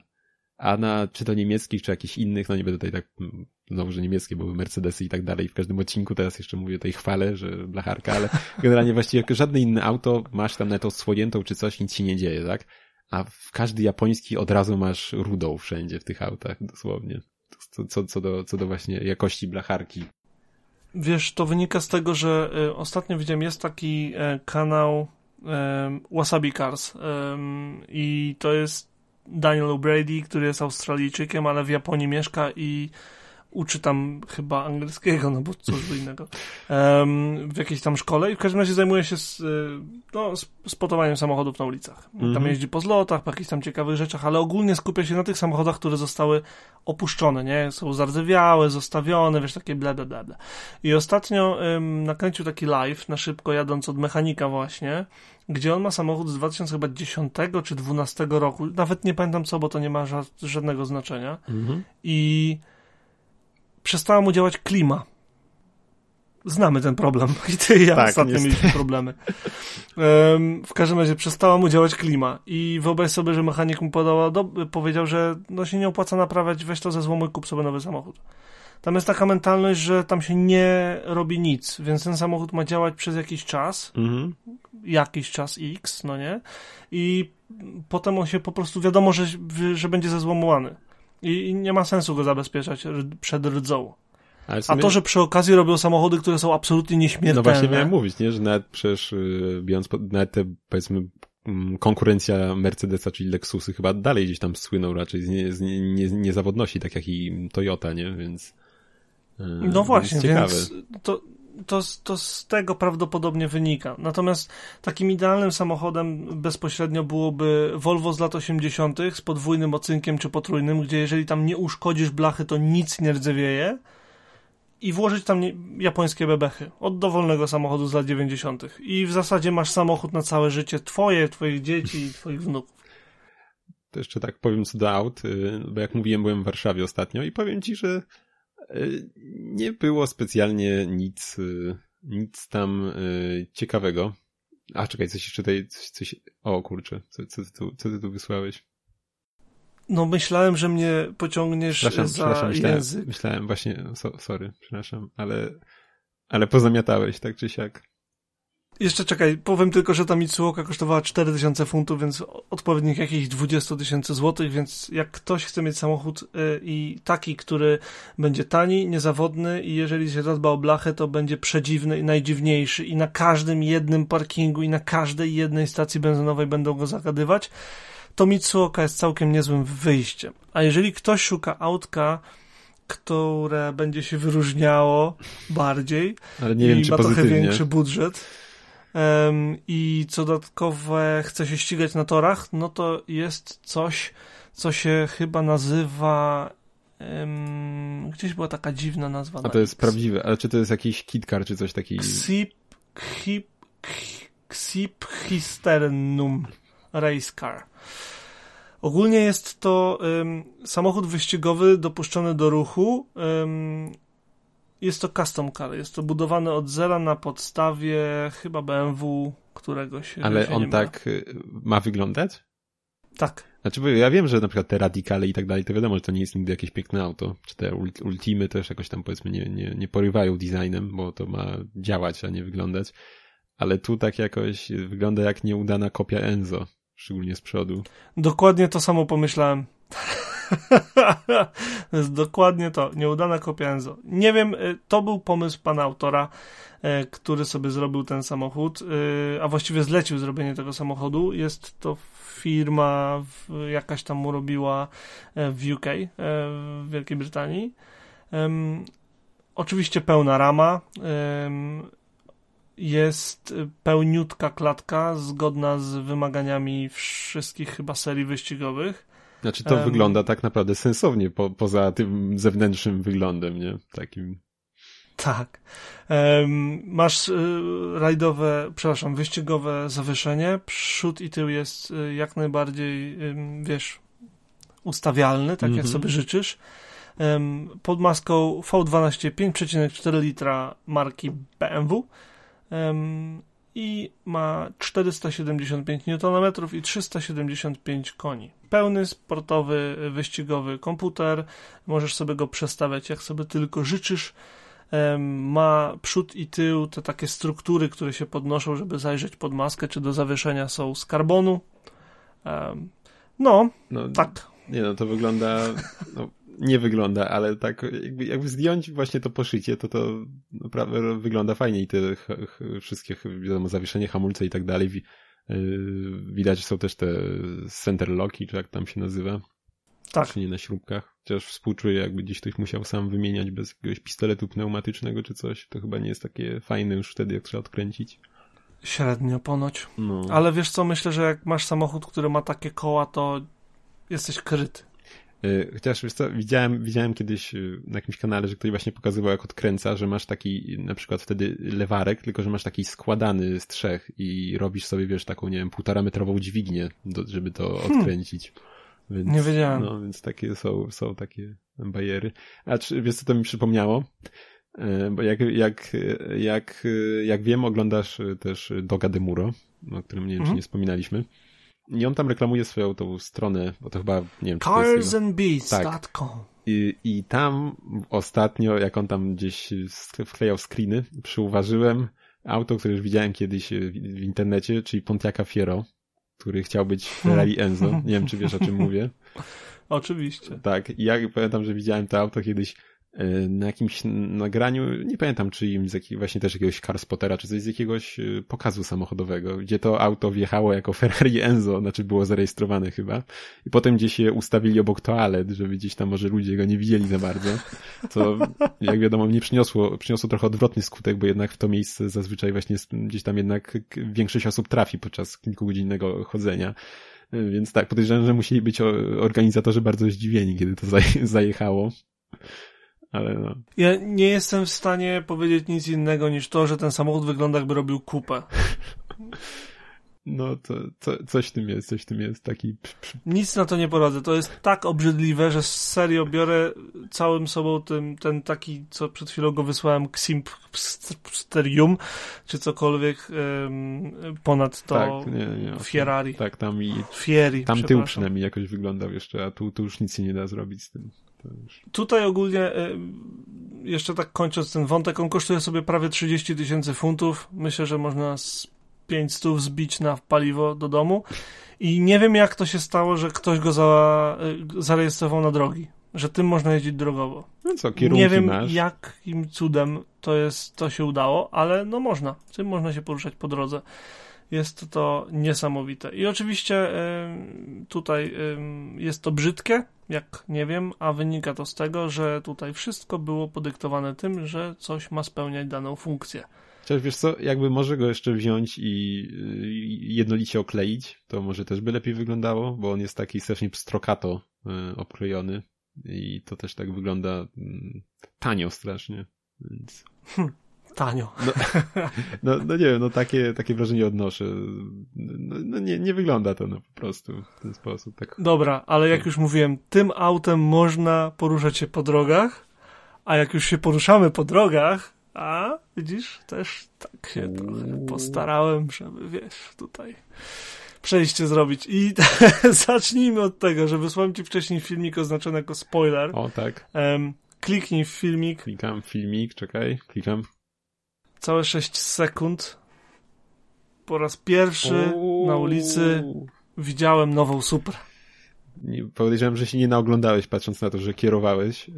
A na czy to niemieckich, czy jakichś innych, no nie będę tutaj tak, znowu, że niemieckie były Mercedesy i tak dalej. W każdym odcinku teraz jeszcze mówię o tej chwale, że blacharka, ale generalnie właściwie żadne inne auto masz tam nawet odsłoniętą czy coś, nic się nie dzieje, tak? A w każdy japoński od razu masz rudą wszędzie w tych autach, dosłownie. Co do właśnie jakości blacharki. Wiesz, to wynika z tego, że ostatnio widziałem, jest taki kanał Wasabi Cars i to jest Daniel O'Brady, który jest Australijczykiem, ale w Japonii mieszka i uczy tam chyba angielskiego, no bo cóż innego, w jakiejś tam szkole i w każdym razie zajmuje się spotowaniem samochodów na ulicach. Tam jeździ po zlotach, po jakichś tam ciekawych rzeczach, ale ogólnie skupia się na tych samochodach, które zostały opuszczone, nie? Są zardzewiałe, zostawione, wiesz, takie bla, bla, bla. I ostatnio nakręcił taki live, na szybko jadąc od mechanika właśnie, gdzie on ma samochód z 2010 czy 2012 roku, nawet nie pamiętam co, bo to nie ma żadnego znaczenia. I przestała mu działać klima. Znamy ten problem. I ty i ja tak, ostatnio mieliśmy problemy. W każdym razie przestała mu działać klima. I wyobraź sobie, że mechanik mu powiedział, że no się nie opłaca naprawiać, weź to ze złomu i kup sobie nowy samochód. Tam jest taka mentalność, że tam się nie robi nic, więc ten samochód ma działać przez jakiś czas, jakiś czas X, no nie? I potem on się po prostu wiadomo, że będzie zezłomowany. I nie ma sensu go zabezpieczać przed rdzą. A to, że przy okazji robią samochody, które są absolutnie nieśmiertelne. No właśnie miałem mówić, nie? Że nawet przecież biorąc nawet te, powiedzmy, konkurencja Mercedesa, czyli Lexusy chyba dalej gdzieś tam słyną raczej z niezawodności, tak jak i Toyota, nie? Więc no właśnie, więc to z tego prawdopodobnie wynika. Natomiast takim idealnym samochodem bezpośrednio byłoby Volvo z lat 80. z podwójnym ocynkiem czy potrójnym, gdzie jeżeli tam nie uszkodzisz blachy, to nic nie rdzewieje i włożyć tam japońskie bebechy od dowolnego samochodu z lat 90. I w zasadzie masz samochód na całe życie twoje, twoich dzieci i twoich wnuków. To jeszcze tak powiem co do aut, bo jak mówiłem, byłem w Warszawie ostatnio i powiem ci, że nie było specjalnie nic tam ciekawego. A czekaj, coś jeszcze tutaj... O kurczę, co ty tu wysłałeś? No myślałem, że mnie pociągniesz język. Myślałem właśnie, sorry, przepraszam, ale pozamiatałeś, tak czy siak. Jeszcze czekaj, powiem tylko, że ta Mitsuoka kosztowała 4000 funtów, więc odpowiednik jakichś 20 tysięcy złotych, więc jak ktoś chce mieć samochód i taki, który będzie tani, niezawodny i jeżeli się zadba o blachę, to będzie przedziwny i najdziwniejszy i na każdym jednym parkingu i na każdej jednej stacji benzynowej będą go zagadywać, to Mitsuoka jest całkiem niezłym wyjściem. A jeżeli ktoś szuka autka, które będzie się wyróżniało bardziej, ale nie wiem, i czy ma trochę większy budżet... i co dodatkowe chce się ścigać na torach, no to jest coś, co się chyba nazywa gdzieś była taka dziwna nazwa. A to jest prawdziwe, ale czy to jest jakiś KitKar, czy coś takiego? Xip Histernum Race Car. Ogólnie jest to samochód wyścigowy dopuszczony do ruchu. Jest to custom car, jest to budowane od zera na podstawie chyba BMW któregoś. Ale on tak ma wyglądać? Tak. Znaczy, bo ja wiem, że na przykład te radikale i tak dalej, to wiadomo, że to nie jest nigdy jakieś piękne auto. Czy te ultimy też jakoś tam powiedzmy nie porywają designem, bo to ma działać, a nie wyglądać. Ale tu tak jakoś wygląda jak nieudana kopia Enzo, szczególnie z przodu. Dokładnie to samo pomyślałem. To jest dokładnie to, nieudana kopia Enzo. Nie wiem, to był pomysł pana autora, który sobie zrobił ten samochód, a właściwie zlecił zrobienie tego samochodu. Jest to firma jakaś tam mu robiła w UK, w Wielkiej Brytanii. Oczywiście pełna rama, jest pełniutka klatka, zgodna z wymaganiami wszystkich chyba serii wyścigowych. Znaczy to wygląda tak naprawdę sensownie, poza tym zewnętrznym wyglądem, nie? Takim. Tak. Masz wyścigowe zawieszenie, przód i tył jest jak najbardziej, ustawialny, tak jak sobie życzysz. Pod maską V12 5,4 litra marki BMW i ma 475 Nm i 375 koni. Pełny sportowy, wyścigowy komputer, możesz sobie go przestawiać jak sobie tylko życzysz. Ma przód i tył te takie struktury, które się podnoszą, żeby zajrzeć pod maskę, czy do zawieszenia, są z karbonu. Tak. Nie no, to wygląda... nie wygląda, ale tak jakby zdjąć właśnie to poszycie, to naprawdę wygląda fajnie i te wszystkie, wiadomo, zawieszenie, hamulce i tak dalej. Widać są też te center locki, czy jak tam się nazywa. Tak. Czy nie, na śrubkach. Chociaż współczuję, jakby gdzieś ktoś musiał sam wymieniać bez jakiegoś pistoletu pneumatycznego czy coś. To chyba nie jest takie fajne już wtedy, jak trzeba odkręcić. Średnio ponoć. No. Ale wiesz co, myślę, że jak masz samochód, który ma takie koła, to jesteś kryty. Chociaż wiesz co, widziałem kiedyś na jakimś kanale, że ktoś właśnie pokazywał, jak odkręca, że masz taki na przykład wtedy lewarek, tylko że masz taki składany z trzech i robisz sobie, wiesz, taką, nie wiem, 1,5-metrową dźwignię, żeby to odkręcić. Więc, nie wiedziałem. No, więc takie są takie bajery. A wiesz co, to mi przypomniało? Bo jak wiem, oglądasz też Doga de Muro, o którym nie wiem, czy nie wspominaliśmy. I on tam reklamuje swoją tą stronę, bo to chyba, nie wiem, czy to jest... carsandbeats.com. Tak. I tam ostatnio, jak on tam gdzieś wklejał screeny, przyuważyłem auto, które już widziałem kiedyś w internecie, czyli Pontiaca Fiero, który chciał być Ferrari Enzo. Nie wiem, czy wiesz, o czym mówię. Oczywiście. Tak. I ja pamiętam, że widziałem to auto kiedyś na jakimś nagraniu, nie pamiętam czyim, właśnie też jakiegoś Carspottera, czy coś z jakiegoś pokazu samochodowego, gdzie to auto wjechało jako Ferrari Enzo, znaczy było zarejestrowane chyba, i potem gdzieś je ustawili obok toalet, żeby gdzieś tam może ludzie go nie widzieli za bardzo, co jak wiadomo nie przyniosło trochę odwrotny skutek, bo jednak w to miejsce zazwyczaj właśnie gdzieś tam jednak większość osób trafi podczas kilkugodzinnego chodzenia. Więc tak, podejrzewam, że musieli być organizatorzy bardzo zdziwieni, kiedy to zajechało. Ale no. Ja nie jestem w stanie powiedzieć nic innego niż to, że ten samochód wygląda, jakby robił kupę. No to coś w tym jest taki... Nic na to nie poradzę. To jest tak obrzydliwe, że serio biorę całym sobą ten taki, co przed chwilą go wysłałem, Ksimpsterium, czy cokolwiek ponad to, tak, nie, Ferrari. Tak, tam i Fieri, tam tył przynajmniej jakoś wyglądał jeszcze, a tu już nic się nie da zrobić z tym. Tutaj ogólnie, jeszcze tak kończąc ten wątek, on kosztuje sobie prawie 30 000 funtów. Myślę, że można z 500 zbić na paliwo do domu i nie wiem, jak to się stało, że ktoś go zarejestrował na drogi, że tym można jeździć drogowo. No co, kierunki nie wiem, masz? Jakim cudem to się udało, ale no można, tym można się poruszać po drodze. Jest to niesamowite. I oczywiście tutaj jest to brzydkie, jak nie wiem, a wynika to z tego, że tutaj wszystko było podyktowane tym, że coś ma spełniać daną funkcję. Chociaż wiesz co, jakby może go jeszcze wziąć i jednolicie okleić, to może też by lepiej wyglądało, bo on jest taki strasznie pstrokato obklejony i to też tak wygląda tanio strasznie. Więc... Tanio. No nie wiem, no takie wrażenie odnoszę. No nie wygląda to po prostu w ten sposób. Tak. Dobra, ale jak już mówiłem, tym autem można poruszać się po drogach, a jak już się poruszamy po drogach, a widzisz, też tak się trochę postarałem, żeby tutaj przejście zrobić. I zacznijmy od tego, że wysłałem ci wcześniej filmik oznaczony jako spoiler. O, tak. Kliknij w filmik. Klikam w filmik, czekaj, klikam. Całe 6 sekund. Po raz pierwszy na ulicy widziałem nową Supra. Powiedziałem, że się nie naoglądałeś, patrząc na to, że kierowałeś.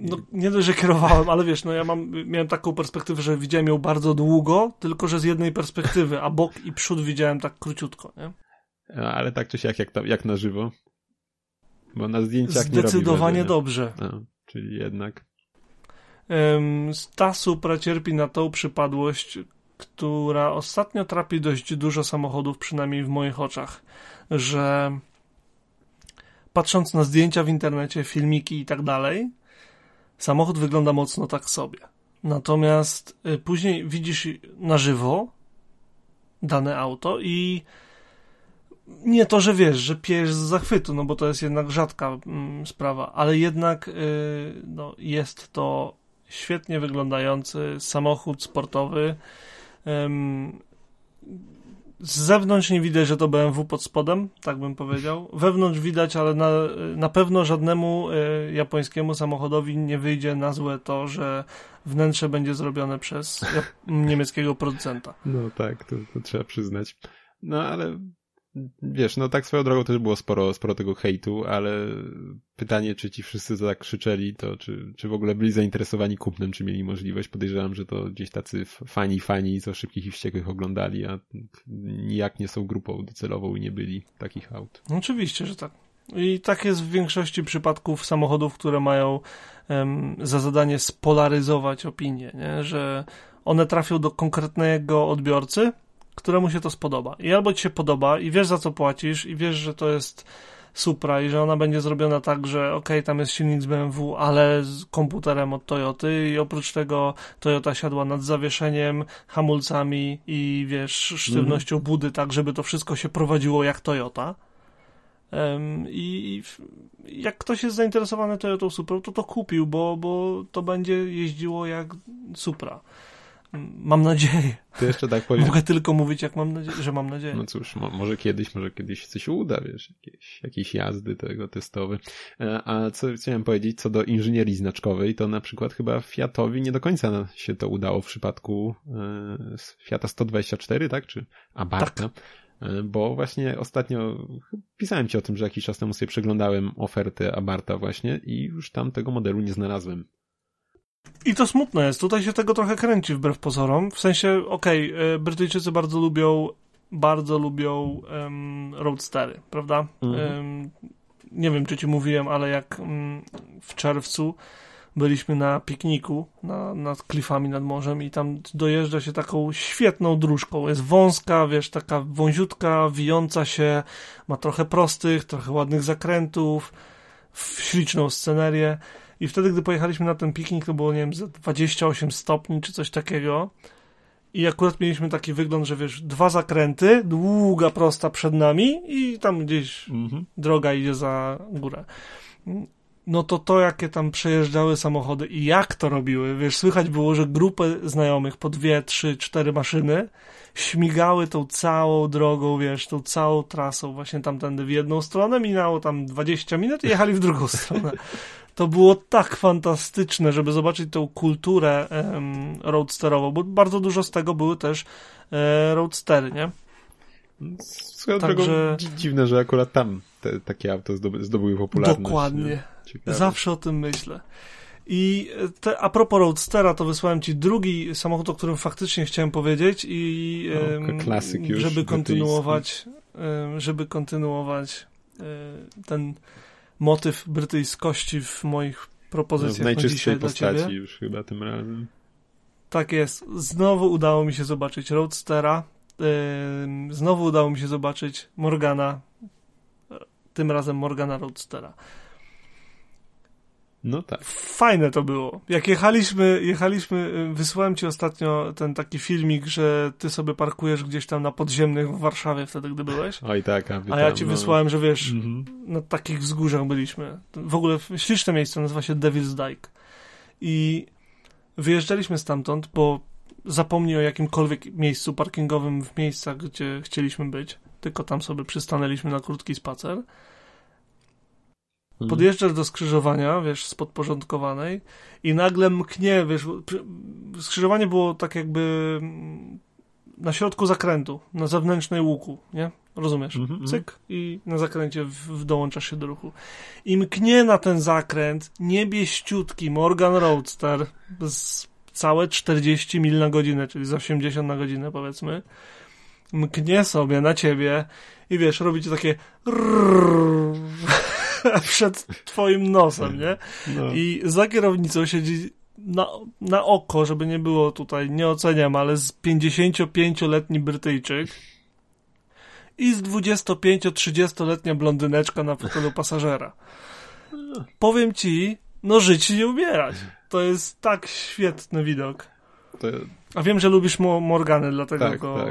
No, nie dość, że kierowałem, ale wiesz, no ja miałem taką perspektywę, że widziałem ją bardzo długo, tylko że z jednej perspektywy, a bok i przód widziałem tak króciutko, nie? No, ale tak czy siak, jak na żywo. Bo na zdjęciach nie robi wrażenia. Zdecydowanie dobrze. No, czyli jednak... Ta Supra cierpi na tą przypadłość, która ostatnio trapi dość dużo samochodów, przynajmniej w moich oczach, że patrząc na zdjęcia w internecie, filmiki i tak dalej, samochód wygląda mocno tak sobie. Natomiast później widzisz na żywo dane auto i nie to, że wiesz, że pijesz z zachwytu, no bo to jest jednak rzadka sprawa, ale jednak no, jest to świetnie wyglądający samochód sportowy. Z zewnątrz nie widać, że to BMW pod spodem, tak bym powiedział. Wewnątrz widać, ale na pewno żadnemu japońskiemu samochodowi nie wyjdzie na złe to, że wnętrze będzie zrobione przez niemieckiego producenta. No tak, to trzeba przyznać. No ale wiesz, no tak swoją drogą też było sporo tego hejtu, ale pytanie, czy ci wszyscy tak krzyczeli, to czy w ogóle byli zainteresowani kupnem, czy mieli możliwość. Podejrzewam, że to gdzieś tacy fani co Szybkich i Wściekłych oglądali, a nijak nie są grupą docelową i nie byli takich aut. Oczywiście, że tak. I tak jest w większości przypadków samochodów, które mają za zadanie spolaryzować opinię, nie? Że one trafią do konkretnego odbiorcy, któremu się to spodoba. I albo ci się podoba i wiesz, za co płacisz, i wiesz, że to jest Supra i że ona będzie zrobiona tak, że okej, tam jest silnik z BMW, ale z komputerem od Toyoty i oprócz tego Toyota siadła nad zawieszeniem, hamulcami i wiesz, sztywnością budy, tak, żeby to wszystko się prowadziło jak Toyota. I jak ktoś jest zainteresowany Toyotą Suprą, to kupił, bo to będzie jeździło jak Supra. Mam nadzieję. To jeszcze tak powiem. Mogę tylko mówić, jak mam nadzieję, że mam nadzieję. No cóż, może kiedyś coś uda, wiesz, jakieś jazdy tego testowe. A co chciałem powiedzieć, co do inżynierii znaczkowej, to na przykład chyba Fiatowi nie do końca się to udało w przypadku Fiata 124, tak? Czy Abartha? Tak. Bo właśnie ostatnio pisałem ci o tym, że jakiś czas temu sobie przeglądałem ofertę Abartha właśnie i już tam tego modelu nie znalazłem. I to smutne jest, tutaj się tego trochę kręci wbrew pozorom, w sensie okej, Brytyjczycy bardzo lubią roadstery, prawda? Nie wiem, czy ci mówiłem, ale jak w czerwcu byliśmy na pikniku nad klifami, nad morzem i tam dojeżdża się taką świetną dróżką, jest wąska, wiesz, taka wąziutka, wijąca się, ma trochę prostych, trochę ładnych zakrętów, śliczną scenerię. I wtedy, gdy pojechaliśmy na ten piknik, to było, nie wiem, 28 stopni czy coś takiego i akurat mieliśmy taki wygląd, że wiesz, dwa zakręty, długa prosta przed nami i tam gdzieś droga idzie za górę. No to jakie tam przejeżdżały samochody i jak to robiły, wiesz, słychać było, że grupę znajomych po 2, 3, 4 maszyny śmigały tą całą drogą, wiesz, tą całą trasą właśnie tamtędy w jedną stronę, minęło tam 20 minut i jechali w drugą stronę. To było tak fantastyczne, żeby zobaczyć tą kulturę roadsterową, bo bardzo dużo z tego były też roadstery, nie? Słuchaj, także dziwne, że akurat tam takie auto zdobyły popularność. Dokładnie. Zawsze o tym myślę. I a propos roadstera, to wysłałem ci drugi samochód, o którym faktycznie chciałem powiedzieć i klasyk już, żeby kontynuować ten motyw brytyjskości w moich propozycjach. W najczystszej postaci już chyba tym razem. Tak jest. Znowu udało mi się zobaczyć Roadstera. Znowu udało mi się zobaczyć Morgana. Tym razem Morgana Roadstera. No tak. Fajne to było. Jak jechaliśmy, wysłałem ci ostatnio ten taki filmik, że ty sobie parkujesz gdzieś tam na podziemnych w Warszawie wtedy, gdy byłeś. Oj tak, a ja ci wysłałem, że wiesz, na takich wzgórzach byliśmy. W ogóle śliczne miejsce, nazywa się Devil's Dyke. I wyjeżdżaliśmy stamtąd, bo zapomnij o jakimkolwiek miejscu parkingowym w miejscach, gdzie chcieliśmy być, tylko tam sobie przystanęliśmy na krótki spacer. Podjeżdżasz do skrzyżowania, wiesz, z podporządkowanej i nagle mknie, wiesz, skrzyżowanie było tak jakby na środku zakrętu, na zewnętrznej łuku, nie? Rozumiesz? Cyk i na zakręcie dołączasz się do ruchu. I mknie na ten zakręt niebieściutki Morgan Roadster z całe 40 mil na godzinę, czyli z 80 na godzinę powiedzmy. Mknie sobie na ciebie i wiesz, robi ci takie przed twoim nosem, nie? No. I za kierownicą siedzi na oko, żeby nie było tutaj, nie oceniam, ale z 55-letni Brytyjczyk i z 25-30-letnia blondyneczka na fotelu pasażera. Powiem ci, no żyć i nie umierać. To jest tak świetny widok. A wiem, że lubisz Morgany, dlatego tak, go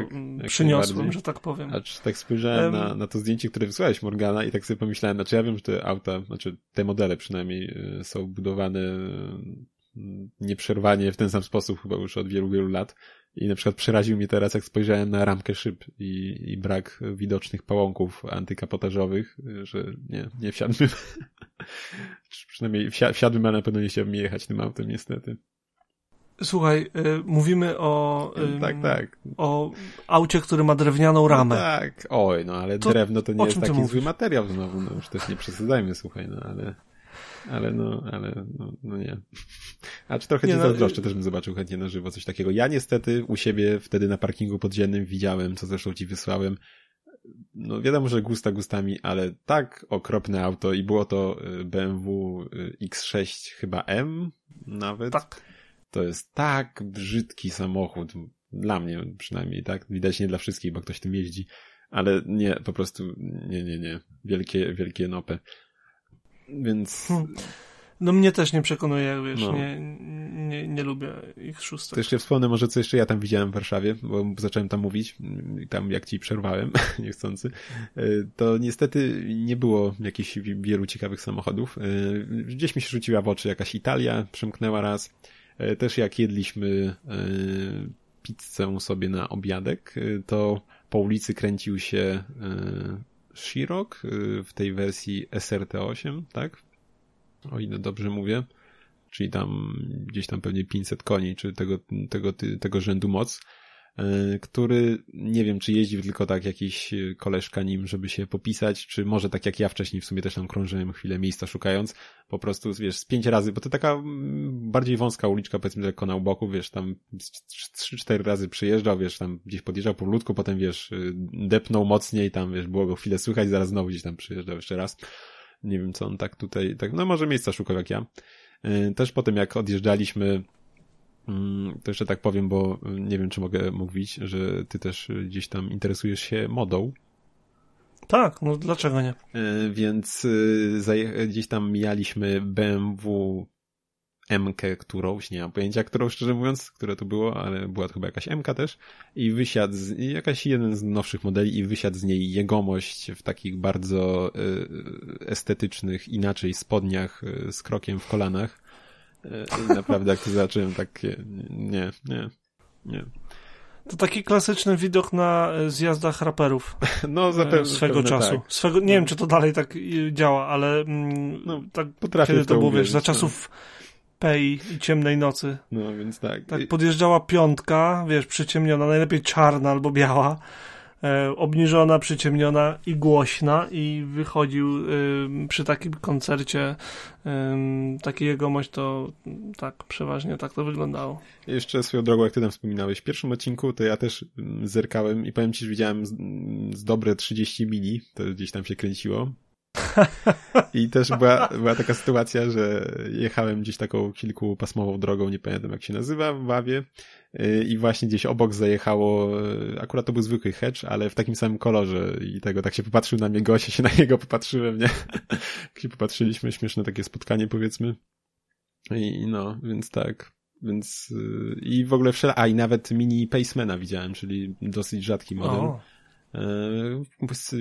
przyniosłem, że tak powiem. Acz tak spojrzałem na to zdjęcie, które wysłałeś Morgana i tak sobie pomyślałem, znaczy ja wiem, że te auta, znaczy te modele przynajmniej są budowane nieprzerwanie w ten sam sposób chyba już od wielu, wielu lat i na przykład przeraził mnie teraz, jak spojrzałem na ramkę szyb i brak widocznych pałąków antykapotażowych, że nie wsiadłbym. Przynajmniej wsiadłbym, ale na pewno nie chciałbym jechać tym autem niestety. Słuchaj, mówimy o o aucie, który ma drewnianą ramę. No tak, oj, no ale to, drewno to nie jest taki zły materiał znowu, no już też nie przesadzajmy, słuchaj, no ale nie. A czy trochę cię zazdroszczę, też bym zobaczył chętnie na żywo coś takiego. Ja niestety u siebie wtedy na parkingu podziemnym widziałem, co zresztą ci wysłałem. No wiadomo, że gusta gustami, ale tak okropne auto i było to BMW X6 chyba M nawet. Tak. To jest tak brzydki samochód, dla mnie przynajmniej, tak? Widać nie dla wszystkich, bo ktoś tym jeździ, ale nie, po prostu nie. Wielkie nopy. Więc... No mnie też nie przekonuje, wiesz, no. Nie lubię ich szóstek. To jeszcze wspomnę może, co jeszcze ja tam widziałem w Warszawie, bo zacząłem tam mówić, tam jak ci przerwałem, niechcący, to niestety nie było jakichś wielu ciekawych samochodów. Gdzieś mi się rzuciła w oczy jakaś Italia, przemknęła raz. Też jak jedliśmy pizzę sobie na obiadek, to po ulicy kręcił się Shirok w tej wersji SRT8, tak? O ile dobrze mówię. Czyli tam gdzieś tam pewnie 500 koni, czy tego rzędu moc, który nie wiem, czy jeździł tylko tak jakiś koleżka nim, żeby się popisać, czy może tak jak ja wcześniej w sumie też tam krążyłem chwilę miejsca szukając, po prostu wiesz, z 5 razy, bo to taka bardziej wąska uliczka, powiedzmy, że konał boku, wiesz, tam 3-4 razy przyjeżdżał, wiesz, tam gdzieś podjeżdżał powolutku, potem wiesz, depnął mocniej, tam wiesz, było go chwilę słychać, zaraz znowu gdzieś tam przyjeżdżał jeszcze raz. Nie wiem, co on tak tutaj, tak, no może miejsca szukał jak ja. Też potem jak odjeżdżaliśmy, to jeszcze tak powiem, bo nie wiem, czy mogę mówić, że ty też gdzieś tam interesujesz się modą. Tak, no dlaczego nie? Więc gdzieś tam mijaliśmy BMW M-kę którąś, nie mam pojęcia, którą szczerze mówiąc, które to było, ale była to chyba jakaś M-ka też i wysiadł jakaś jeden z nowszych modeli i wysiadł z niej jegomość w takich bardzo estetycznych, inaczej spodniach z krokiem w kolanach. I naprawdę, jak to zacząłem, takie nie. To taki klasyczny widok na zjazdach raperów. No, zapewne. Swego czasu. Tak. Nie wiem, czy to dalej tak działa, ale tak potrafię kiedy to było, wiesz, za czasów Pei i Ciemnej Nocy. No, więc tak. Tak podjeżdżała piątka, wiesz, przyciemniona, najlepiej czarna albo biała, obniżona, przyciemniona i głośna i wychodził przy takim koncercie taki jegomość, to tak, przeważnie tak to wyglądało. Jeszcze swoją drogą, jak ty tam wspominałeś w pierwszym odcinku, to ja też zerkałem i powiem ci, że widziałem z dobre 30 mini, to gdzieś tam się kręciło. I też była taka sytuacja, że jechałem gdzieś taką kilkupasmową drogą, nie pamiętam jak się nazywa, w Bawie i właśnie gdzieś obok zajechało, akurat to był zwykły hatch, ale w takim samym kolorze i tego, tak się popatrzył na mnie gość, się na niego popatrzyłem, nie? Jak się popatrzyliśmy, śmieszne takie spotkanie powiedzmy i no, więc tak, więc i w ogóle i nawet mini Pacemana widziałem, czyli dosyć rzadki model.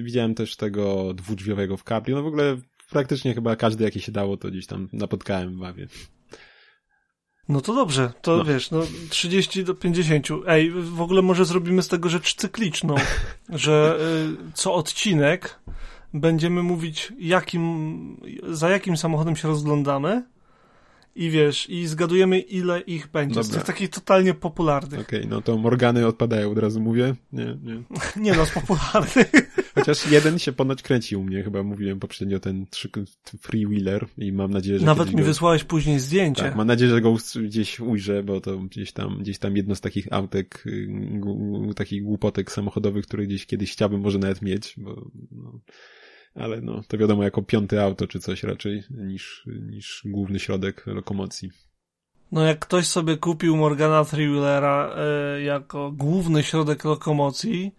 Widziałem też tego dwudrzwiowego w Capri, no w ogóle praktycznie chyba każdy jaki się dało to gdzieś tam napotkałem w Bawie. No to dobrze, to no. Wiesz, no 30 do 50, ej, w ogóle może zrobimy z tego rzecz cykliczną, że co odcinek będziemy mówić za jakim samochodem się rozglądamy i wiesz, i zgadujemy ile ich będzie. Dobra. Z tych takich totalnie popularnych. Okej, no to Morgany odpadają, od razu mówię. Nie. Nie no, z popularnych. Chociaż jeden się ponoć kręci u mnie, chyba mówiłem poprzednio, ten freewheeler i mam nadzieję, że... Nawet mi wysłałeś później zdjęcie. Tak, mam nadzieję, że go gdzieś ujrzę, bo to gdzieś tam jedno z takich autek, takich głupotek samochodowych, które gdzieś kiedyś chciałbym może nawet mieć, bo... No. Ale no, to wiadomo, jako piąte auto czy coś raczej niż główny środek lokomocji. No jak ktoś sobie kupił Morgana Thrillera jako główny środek lokomocji...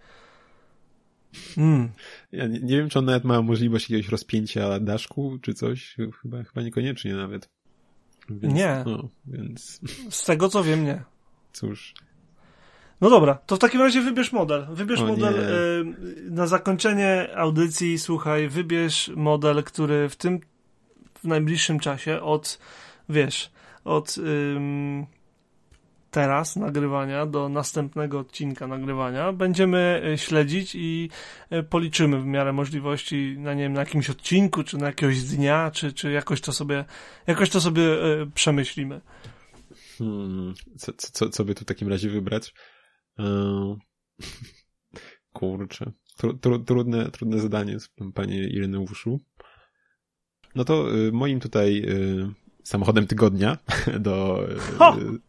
Ja nie wiem, czy on nawet ma możliwość jakiegoś rozpięcia daszku czy coś. Chyba niekoniecznie nawet. Więc, nie. No, więc... Z tego co wiem, nie. Cóż... No dobra, to w takim razie wybierz model. Na zakończenie audycji, słuchaj, wybierz model, który w najbliższym czasie od teraz nagrywania do następnego odcinka nagrywania będziemy śledzić i policzymy w miarę możliwości, na jakimś odcinku, czy na jakiegoś dnia, czy jakoś to sobie przemyślimy. Co by tu w takim razie wybrać? Kurczę, trudne zadanie, panie Ireneuszu. No to moim tutaj samochodem tygodnia do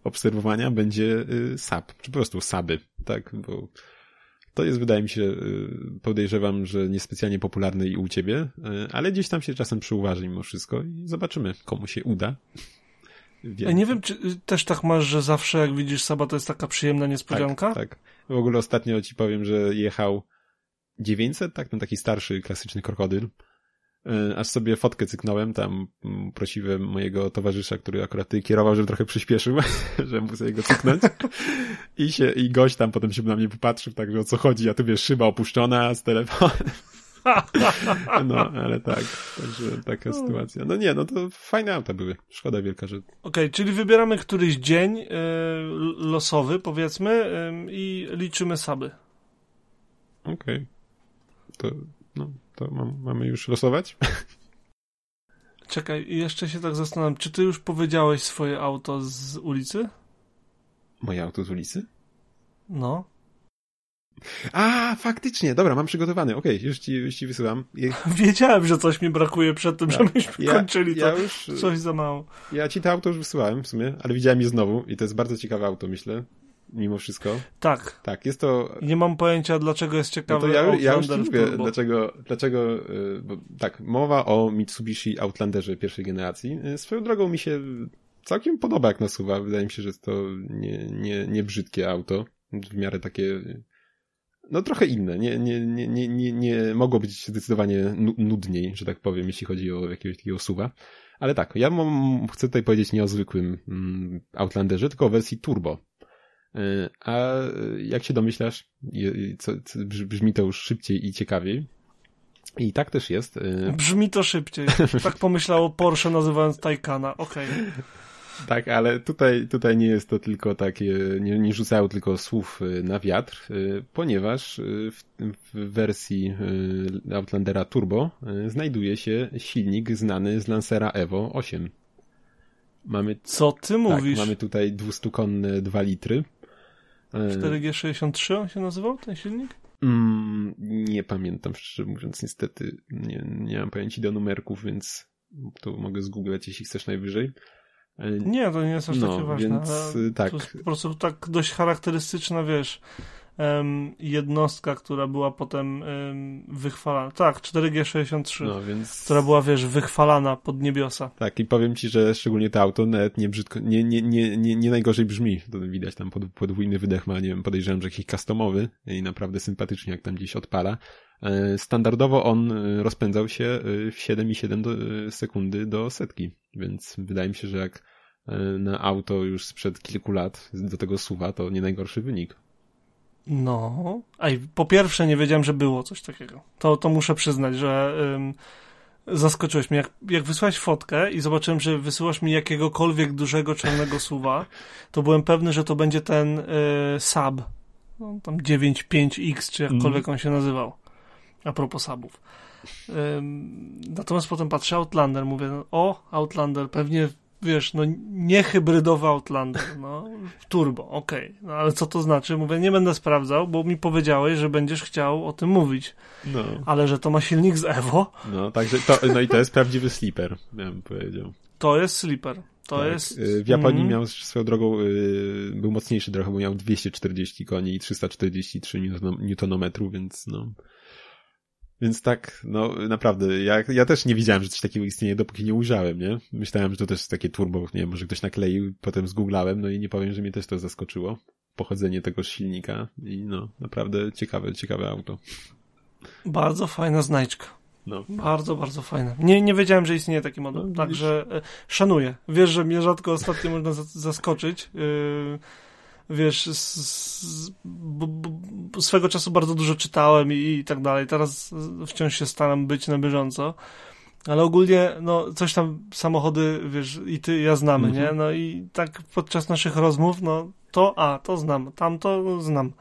obserwowania będzie Saab, czy po prostu Saaby, tak, bo to jest, wydaje mi się, podejrzewam, że niespecjalnie popularny i u ciebie, ale gdzieś tam się czasem przyuważy mimo wszystko i zobaczymy, komu się uda. Wiem. Nie wiem, czy też tak masz, że zawsze jak widzisz Saaba, to jest taka przyjemna niespodzianka? Tak. W ogóle ostatnio ci powiem, że jechał 900, tak? Ten taki starszy, klasyczny krokodyl. Aż sobie fotkę cyknąłem, tam prosiłem mojego towarzysza, który akurat tutaj kierował, żeby trochę przyspieszył, że mógł sobie go cyknąć. I gość tam potem się na mnie popatrzył, tak, że o co chodzi, a tu wiesz, szyba opuszczona z telefonem. No, ale tak. Także taka sytuacja. No nie, no to fajne auta były. Szkoda wielka, że... Okej, czyli wybieramy któryś dzień losowy, powiedzmy, i liczymy Saaby. Okej. To mamy już losować? Czekaj, jeszcze się tak zastanawiam. Czy ty już powiedziałeś swoje auto z ulicy? Moje auto z ulicy? No. A, faktycznie, dobra, mam przygotowany, okej, już ci wysyłam. Wiedziałem, że coś mi brakuje przed tym, tak, żebyśmy kończyli to, już, coś za mało. Ja ci to auto już wysyłałem w sumie, ale widziałem je znowu i to jest bardzo ciekawe auto, myślę, mimo wszystko. Tak, jest to... Nie mam pojęcia, dlaczego jest ciekawe. No ja już mówię, dlaczego bo, tak, mowa o Mitsubishi Outlanderze pierwszej generacji. Swoją drogą mi się całkiem podoba, jak nasuwa, wydaje mi się, że jest to nie brzydkie auto, w miarę takie... No trochę inne, nie mogło być zdecydowanie nudniej, że tak powiem, jeśli chodzi o jakiegoś takiego suwa. Ale tak, ja chcę tutaj powiedzieć nie o zwykłym Outlanderze, tylko o wersji turbo. A jak się domyślasz, brzmi to już szybciej i ciekawiej. I tak też jest. Brzmi to szybciej. Tak pomyślało Porsche, nazywając Taycana. Okej. Tak, ale tutaj nie jest to tylko takie, nie rzucają tylko słów na wiatr, ponieważ w wersji Outlandera Turbo znajduje się silnik znany z Lancera Evo 8. Co ty mówisz? Tak, mamy tutaj 200-konne 2 litry. 4G63 on się nazywał, ten silnik? Nie pamiętam, szczerze mówiąc, niestety nie mam pojęcia do numerków, więc to mogę zgooglać, jeśli chcesz najwyżej. Nie, to nie jest aż takie ważne. Więc, tak. To jest po prostu tak dość charakterystyczna, wiesz, jednostka, która była potem wychwalana. Tak, 4G63, która była, wiesz, wychwalana pod niebiosa. Tak, i powiem ci, że szczególnie to auto nawet nie najgorzej brzmi. To widać tam podwójny wydech ma, nie wiem, podejrzewam, że jakiś customowy i naprawdę sympatycznie, jak tam gdzieś odpala. Standardowo on rozpędzał się w 7,7 sekundy do setki, więc wydaje mi się, że jak na auto już sprzed kilku lat do tego suwa, to nie najgorszy wynik. No, po pierwsze nie wiedziałem, że było coś takiego. To muszę przyznać, że zaskoczyłeś mnie. Jak wysłałeś fotkę i zobaczyłem, że wysyłasz mi jakiegokolwiek dużego czarnego suwa, to byłem pewny, że to będzie ten Saab, no, tam 9.5X, czy jakkolwiek on się nazywał. A propos Saabów. Natomiast potem patrzę Outlander, mówię, Outlander, pewnie, wiesz, nie hybrydowy Outlander, turbo, okej. No ale co to znaczy? Mówię, nie będę sprawdzał, bo mi powiedziałeś, że będziesz chciał o tym mówić. No. Ale że to ma silnik z Evo. No, także i to jest prawdziwy sleeper, ja bym powiedział. To jest sleeper. To jest... W Japonii miał swoją drogą, był mocniejszy trochę, bo miał 240 koni i 343 Nm, więc Więc tak, no naprawdę, ja też nie widziałem, że coś takiego istnieje, dopóki nie ujrzałem, nie? Myślałem, że to też takie turbo, nie wiem, może ktoś nakleił, potem zgooglałem, no i nie powiem, że mnie też to zaskoczyło, pochodzenie tego silnika i no, naprawdę ciekawe auto. Bardzo fajna znajdźka. No. Bardzo, bardzo fajna. Nie wiedziałem, że istnieje taki model, no, także szanuję. Wiesz, że mnie rzadko ostatnio można zaskoczyć, wiesz, swego czasu bardzo dużo czytałem i tak dalej, teraz wciąż się staram być na bieżąco, ale ogólnie, no, coś tam samochody, wiesz, i ty, ja znamy, nie? No i tak podczas naszych rozmów, no, to znam, tamto znam,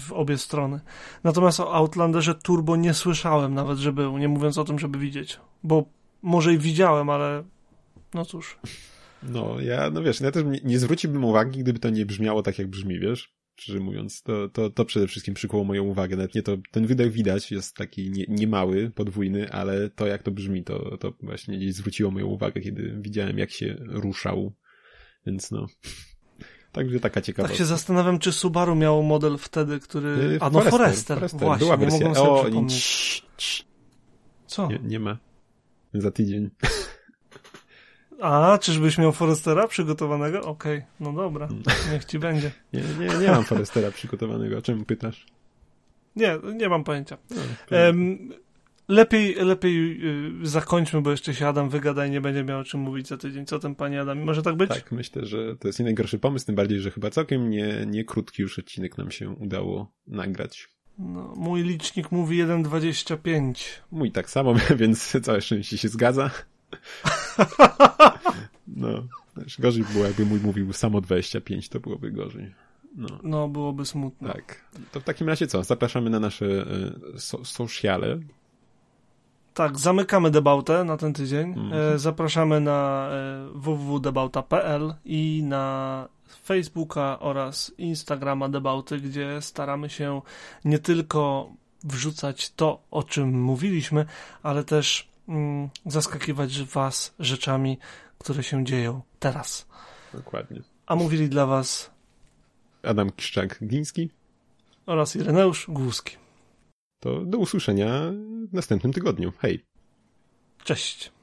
w obie strony. Natomiast o Outlanderze turbo nie słyszałem nawet, że był, nie mówiąc o tym, żeby widzieć, bo może i widziałem, ale no cóż. No, ja też nie zwróciłbym uwagi, gdyby to nie brzmiało tak, jak brzmi, wiesz? Szczerze mówiąc, to przede wszystkim przykuło moją uwagę. Nawet nie to, ten wydech widać, jest taki niemały, podwójny, ale to, jak to brzmi, to właśnie nie zwróciło moją uwagę, kiedy widziałem, jak się ruszał. Więc no. Także taka ciekawostka. Tak się zastanawiam, czy Subaru miał model wtedy, który... A no, Forester. Właśnie, była wersja. Nie mogłem sobie przypomnieć. Co? Nie ma. Za tydzień. A, czyżbyś miał Forestera przygotowanego? Okej, no dobra, niech ci będzie. Nie mam Forestera przygotowanego, czemu pytasz? Nie mam pojęcia. Lepiej zakończmy, bo jeszcze się Adam wygada i nie będzie miał o czym mówić za tydzień. Co tam, panie Adam, może tak być? Tak, myślę, że to jest nie najgorszy pomysł, tym bardziej, że chyba całkiem nie krótki już odcinek nam się udało nagrać. No, mój licznik mówi 1,25. Mój tak samo, więc całe szczęście się zgadza. No, gorzej było, jakby mój mówił samo 25, to byłoby gorzej. No byłoby smutno. Tak. To w takim razie co? Zapraszamy na nasze sociale. Tak, zamykamy Debautę na ten tydzień. Zapraszamy na www.debauta.pl i na Facebooka oraz Instagrama Debauty, gdzie staramy się nie tylko wrzucać to, o czym mówiliśmy, ale też zaskakiwać was rzeczami, które się dzieją teraz. Dokładnie. A mówili dla was Adam Kiszczak-Gliński oraz Ireneusz Głuski. To do usłyszenia w następnym tygodniu. Hej. Cześć.